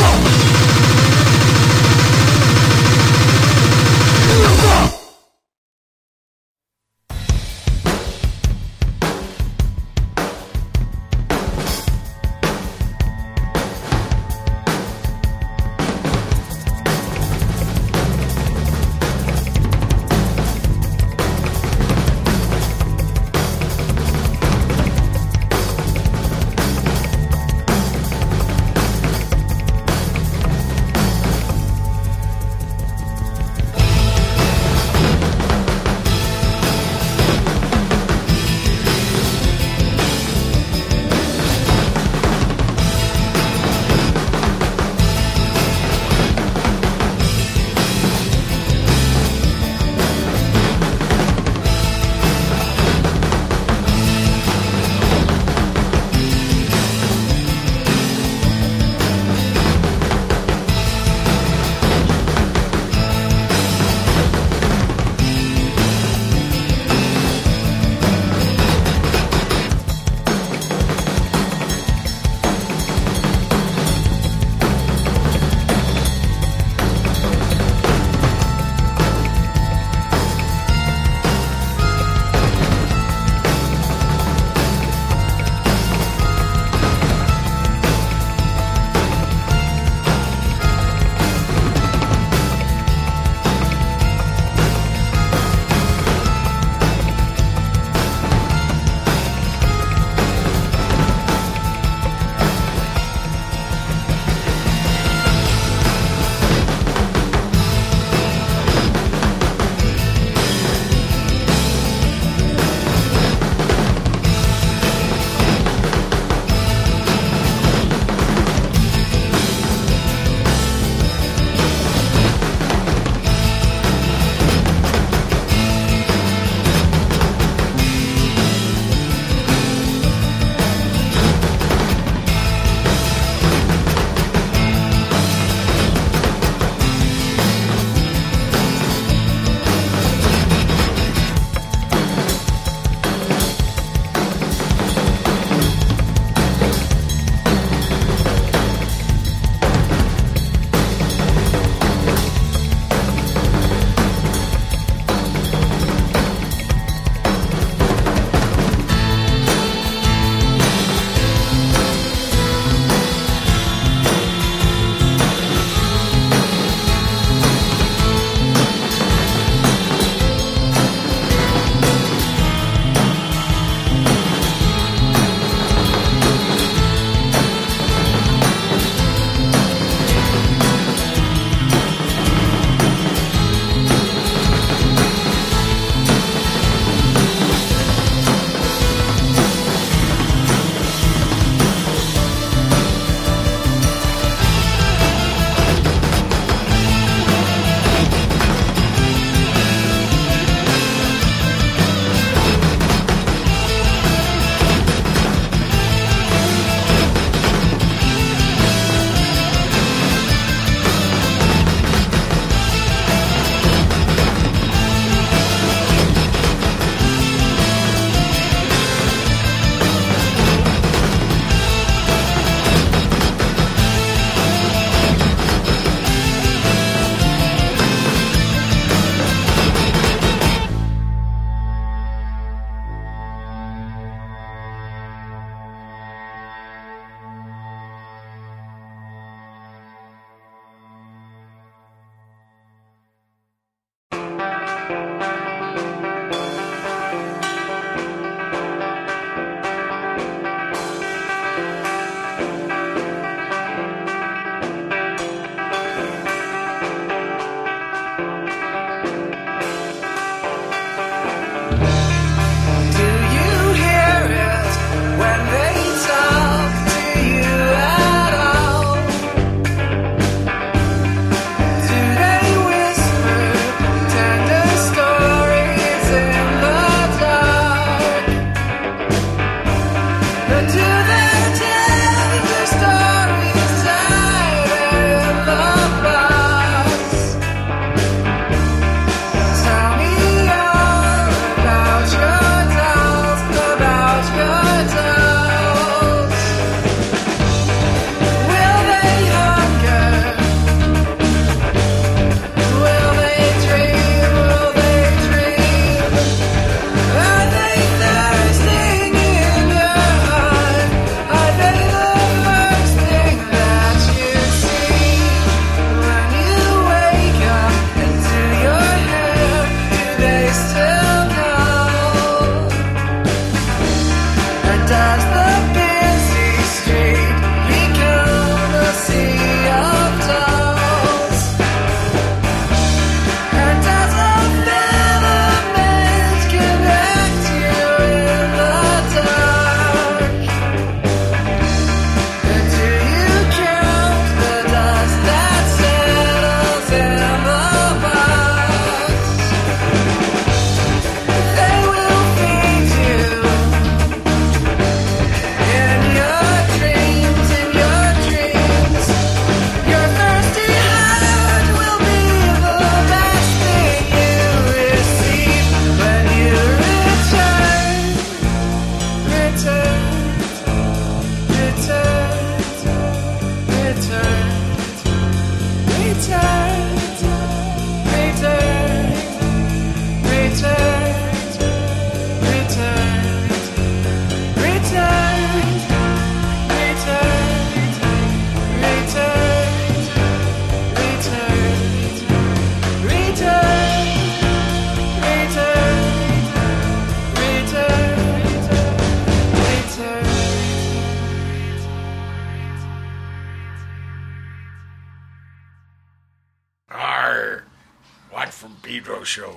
Show.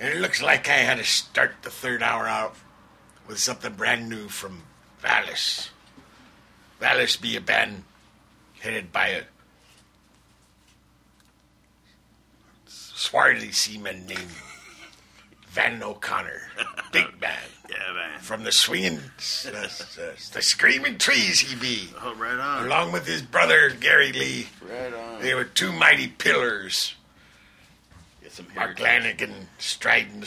And it looks like I had to start the third hour out with something brand new from Valis. Valis be a band headed by a swarthy seaman named Van O'Connor. Big band. Yeah, man. From the swinging, uh, uh, the screaming trees he be. Oh, right on. Along with his brother, Gary Lee. Right on. They were two mighty pillars. Mark Lanigan striding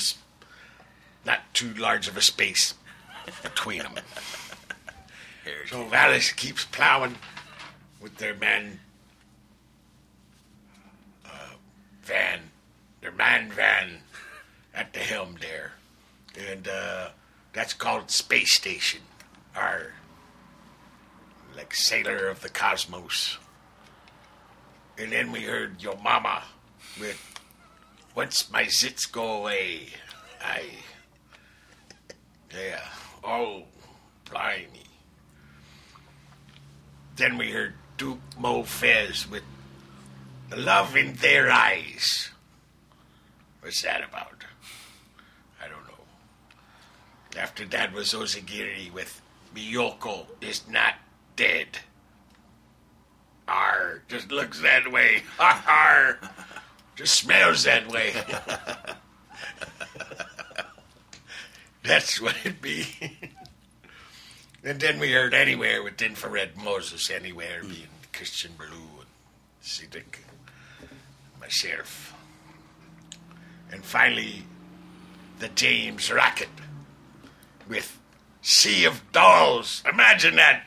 not too large of a space between them. So Valis keeps plowing with their man uh, Van, their man Van at the helm there. And uh, that's called Space Station, our like sailor of the cosmos. And then we heard Yo Mama with Once My Zits Go Away, I, yeah, oh, blimey. Then we heard Duke Mo Fez with The Love in Their Eyes. What's that about? I don't know. After that was Ozigiri with Miyoko Is Not Dead. Arr, just looks that way. Arr. Just smells that way. That's what it be. And then we heard Anywhere with Infrared Moses. Anywhere being mm. Christian Berlou and Siddick and myself. And finally, the James Rocket with Sea of Dolls. Imagine that.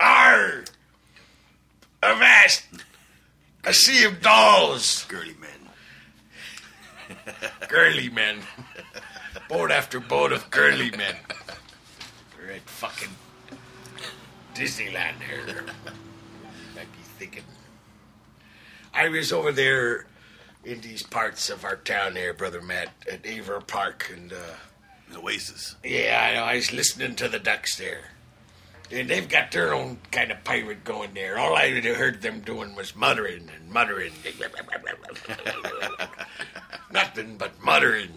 Arr! Avast! A sea of dolls. Girly men. Girly men. Boat after boat of girly men. We're at fucking Disneyland here. I'd be thinking. I was over there in these parts of our town there, Brother Matt, at Aver Park and uh, the Oasis. Yeah, I know. I was listening to the ducks there. And they've got their own kind of pirate going there. All I heard them doing was muttering and muttering. Nothing but muttering,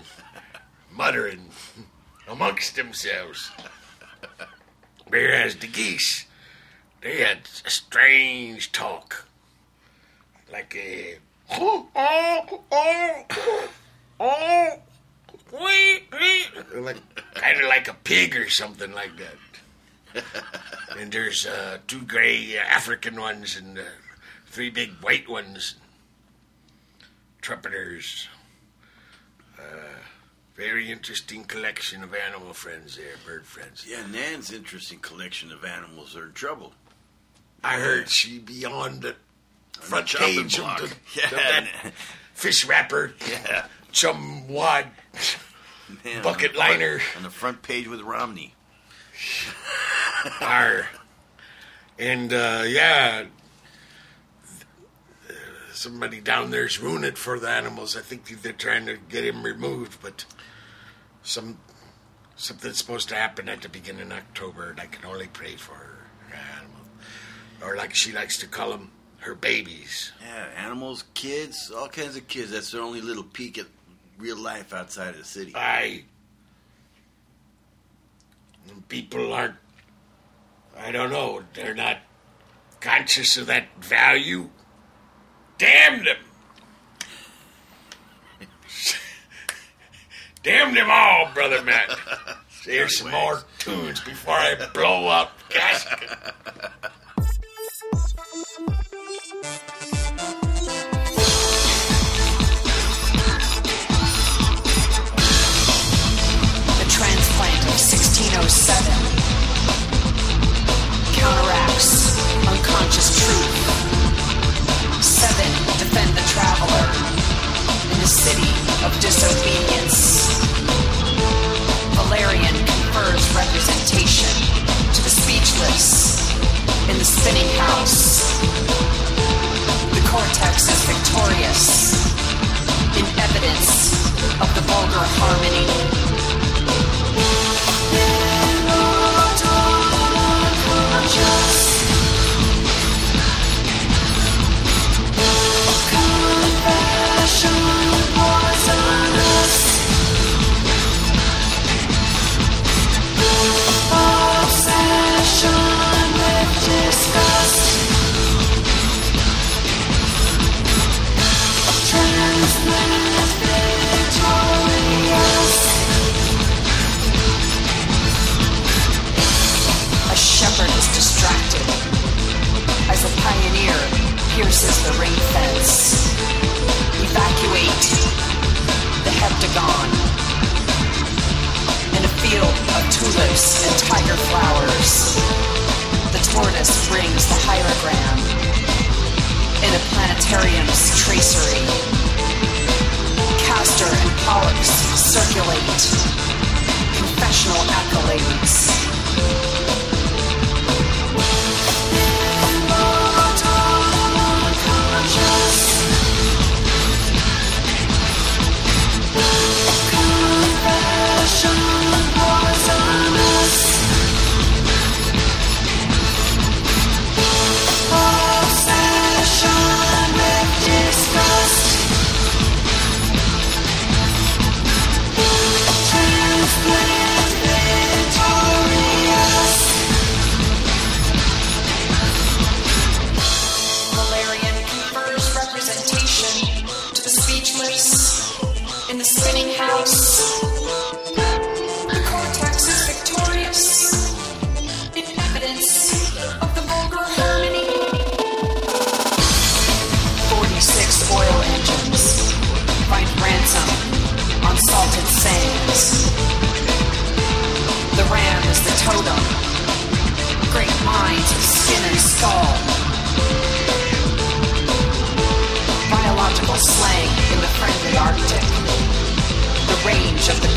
muttering amongst themselves. Whereas the geese, they had a strange talk. Like a... Oh, oh, oh, oh, like, kind of like a pig or something like that. And there's uh, two gray African ones and uh, three big white ones. Trumpeters. Uh, very interesting collection of animal friends there, bird friends. Yeah, Nan's interesting collection of animals are in trouble. I yeah. heard she be on the front on the page block. Of the, yeah. the fish wrapper, yeah. chum wad, Man, bucket on the, liner. On the front page with Romney. Arr. And uh, yeah, somebody down there's ruining it for the animals. I think they're trying to get him removed, but some something's supposed to happen at the beginning of October, and I can only pray for her, her animal. Or like she likes to call them, her babies. Yeah, animals, kids, all kinds of kids. That's their only little peek at real life outside of the city. Aye. People aren't, I don't know, they're not conscious of that value. Damn them. Damn them all, Brother Matt. Here's some more tunes before I blow up casket. The transplant of sixteen oh seven counteracts unconscious truth. Seven defend the traveler in the city of disobedience. Valerian confers representation to the speechless in the spinning house. The cortex is victorious in evidence of the vulgar harmony. As a pioneer pierces the ring fence, evacuate the heptagon in a field of tulips and tiger flowers. The tortoise brings the hierogram in a planetarium's tracery. Castor and Pollux circulate confessional accolades. Biological slang in the friendly Arctic. The range of the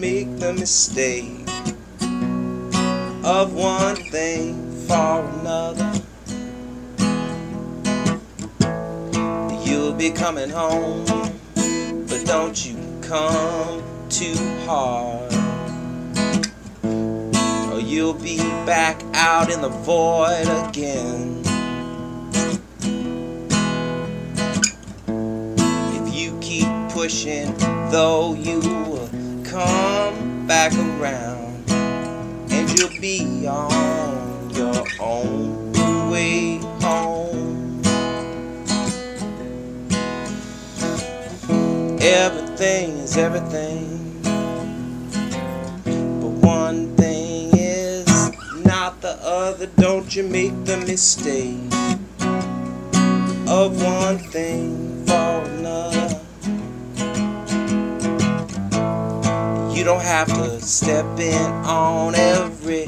make the mistake of one thing for another. You'll be coming home, but don't you come too hard, or you'll be back out in the void again. If you keep pushing, though, you will come back around, and you'll be on your own way home. Everything is everything, but one thing is not the other. Don't you make the mistake of one thing for another. You don't have to step in on every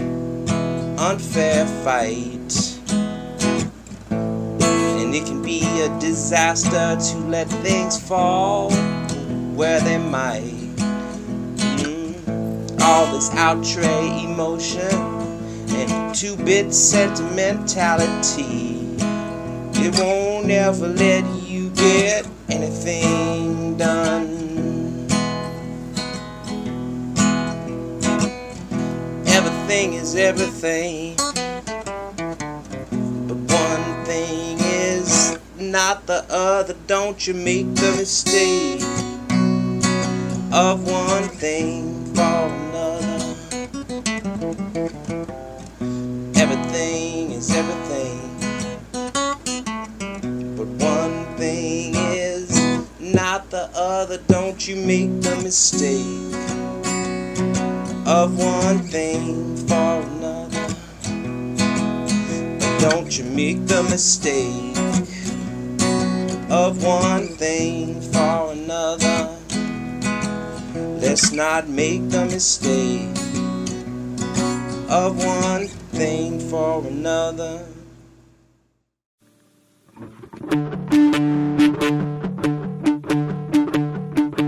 unfair fight, and it can be a disaster to let things fall where they might. Mm. All this outrage emotion and two-bit sentimentality, it won't ever let you get anything done. Everything is everything, but one thing is not the other. Don't you make the mistake of one thing for another. Everything is everything, but one thing is not the other. Don't you make the mistake of one thing for another. Don't you make the mistake of one thing for another. Let's not make the mistake of one thing for another. Thank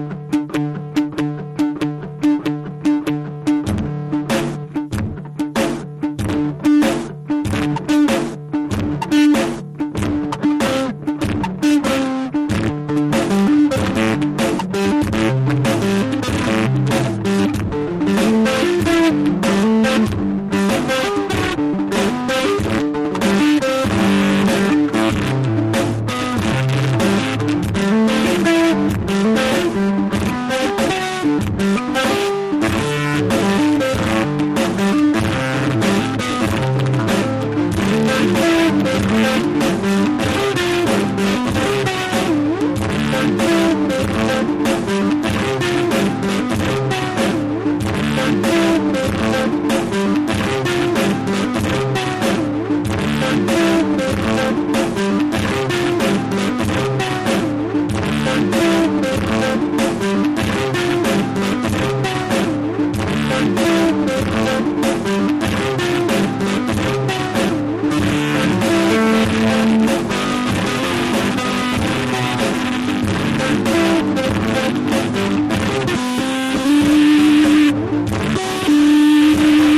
you.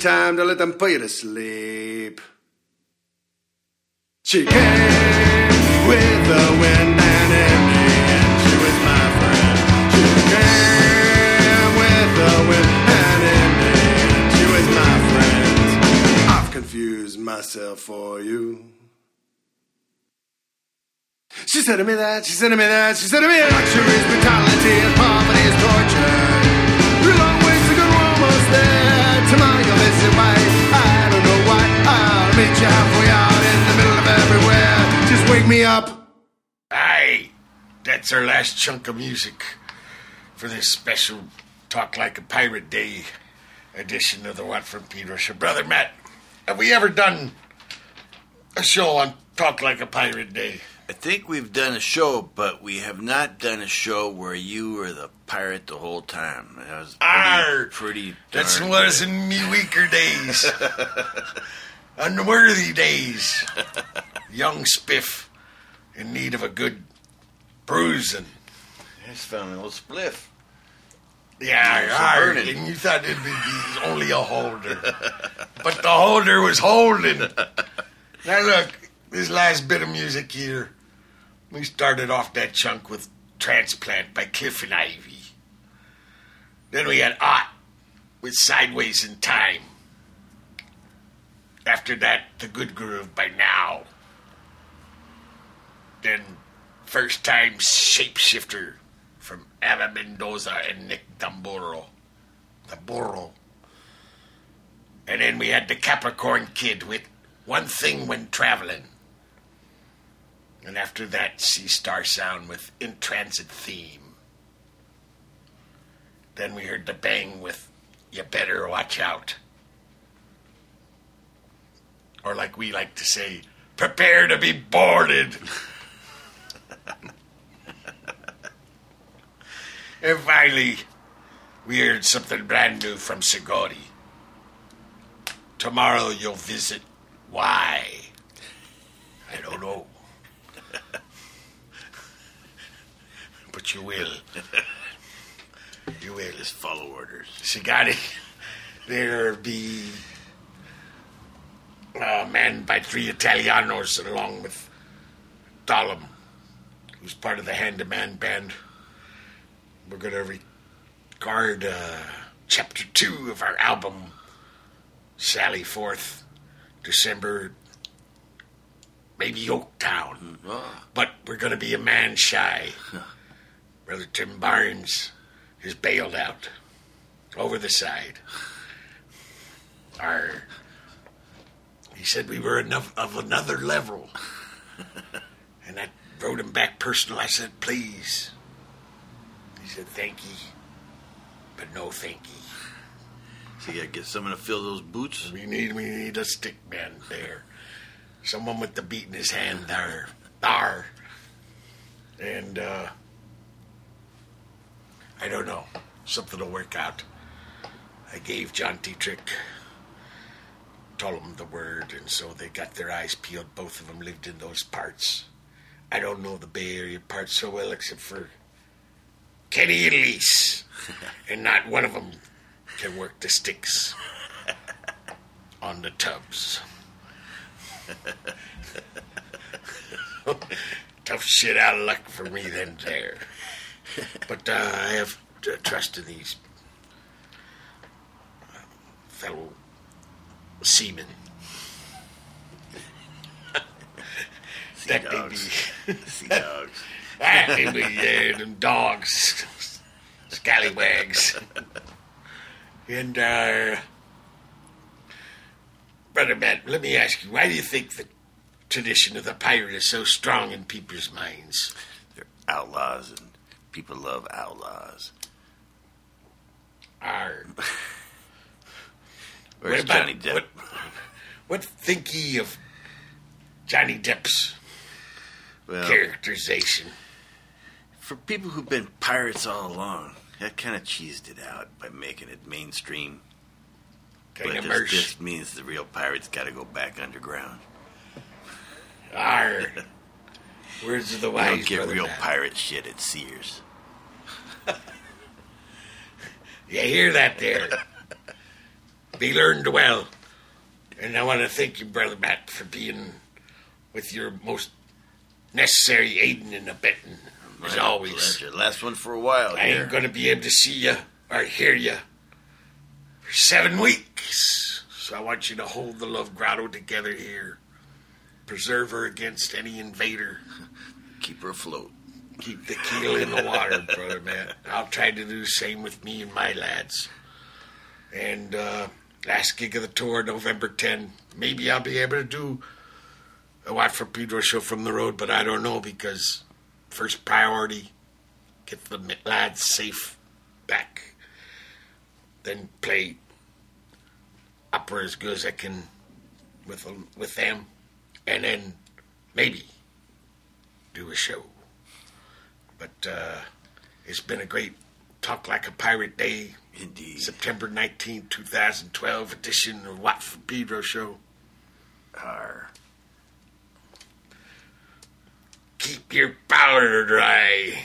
Time to let them put you to sleep. She came with the wind and in the end she was my friend. She came with the wind and in the end she was my friend. I've confused myself for you. She said to me that, she said to me that, she said to me that luxury is brutality and poverty is torture. Tomorrow you'll miss your wife. I don't know why. I'll meet you halfway out in the middle of everywhere. Just wake me up. Aye, that's our last chunk of music for this special Talk Like a Pirate Day edition of the What From Pete Russia. Brother Matt, have we ever done a show on Talk Like a Pirate Day? I think we've done a show, but we have not done a show where you were the pirate the whole time. That was pretty, Arr, pretty that's what was in me weaker days. Unworthy days. Young spiff in need of a good bruising. This found a little spliff. Yeah, arr, and you thought it'd be only a holder. But the holder was holding. Now look, this last bit of music here, we started off that chunk with Transplant by Cliff and Ivy. Then we had Ott with Sideways in Time. After that, The Good Groove by Now. Then First Time Shapeshifter from Ava Mendoza and Nick Tamburo. Tamburo. And then we had The Capricorn Kid with One Thing When Traveling. And after that, Sea Star Sound with In Transit Theme. Then we heard The Bang with You Better Watch Out. Or like we like to say, Prepare to Be Boarded. And finally, We heard something brand new from Sigori. Tomorrow you'll visit. Why? I don't know. But you will. You will. Just follow orders. Sigori, there'll be a man by three Italianos along with Dalam, who's part of the hand-to-man band. We're going to record uh, chapter two of our album, Sally Forth, December, maybe Oaktown. Oh. But we're going to be a man shy. Brother Tim Barnes is bailed out over the side. Our, he said we were enough of another level. And I wrote him back personal. I said, please. He said, thank you, but no thank you. So you got to get someone to fill those boots? We need we need a stick man there. Someone with the beat in his hand there. There. And, uh, I don't know. Something will work out. I gave John T-Trick, told him the word, and so they got their eyes peeled. Both of them lived in those parts. I don't know the Bay Area parts so well, except for Kenny and Elise. And not one of them can work the sticks on the tubs. Tough shit out of luck for me then there. But uh, I have uh, trust in these uh, fellow seamen. Sea dogs. Sea dogs. That they be, yeah, them dogs. Scallywags. And, uh, Brother Matt, let me ask you, why do you think the tradition of the pirate is so strong in people's minds? They're outlaws and people love outlaws. Arr. Where's what about, Johnny Depp? What, what think ye of Johnny Depp's well, characterization? For people who've been pirates all along, that kind of cheesed it out by making it mainstream. Kind of merch. This means the real pirates got to go back underground. Arr. Words of the wise, brother. You don't get real Matt. Pirate shit at Sears. You hear that there? Be learned well. And I want to thank you, Brother Matt, for being with your most necessary aiding and abetting, My as always. Pleasure. Last one for a while. I here. ain't going to be able to see you or hear you for seven weeks. So I want you to hold the Love Grotto together here. Preserve her against any invader. Keep her afloat. Keep the keel in the water, Brother Matt. I'll try to do the same with me and my lads. And uh, last gig of the tour, November tenth. Maybe I'll be able to do a What for Pedro show from the road, but I don't know because first priority, get the lads safe back. Then play opera as good as I can with with them. And then maybe do a show. But uh, it's been a great Talk Like a Pirate Day. Indeed. September nineteenth, twenty twelve edition of What for Pedro Show. Arr. Keep your powder dry.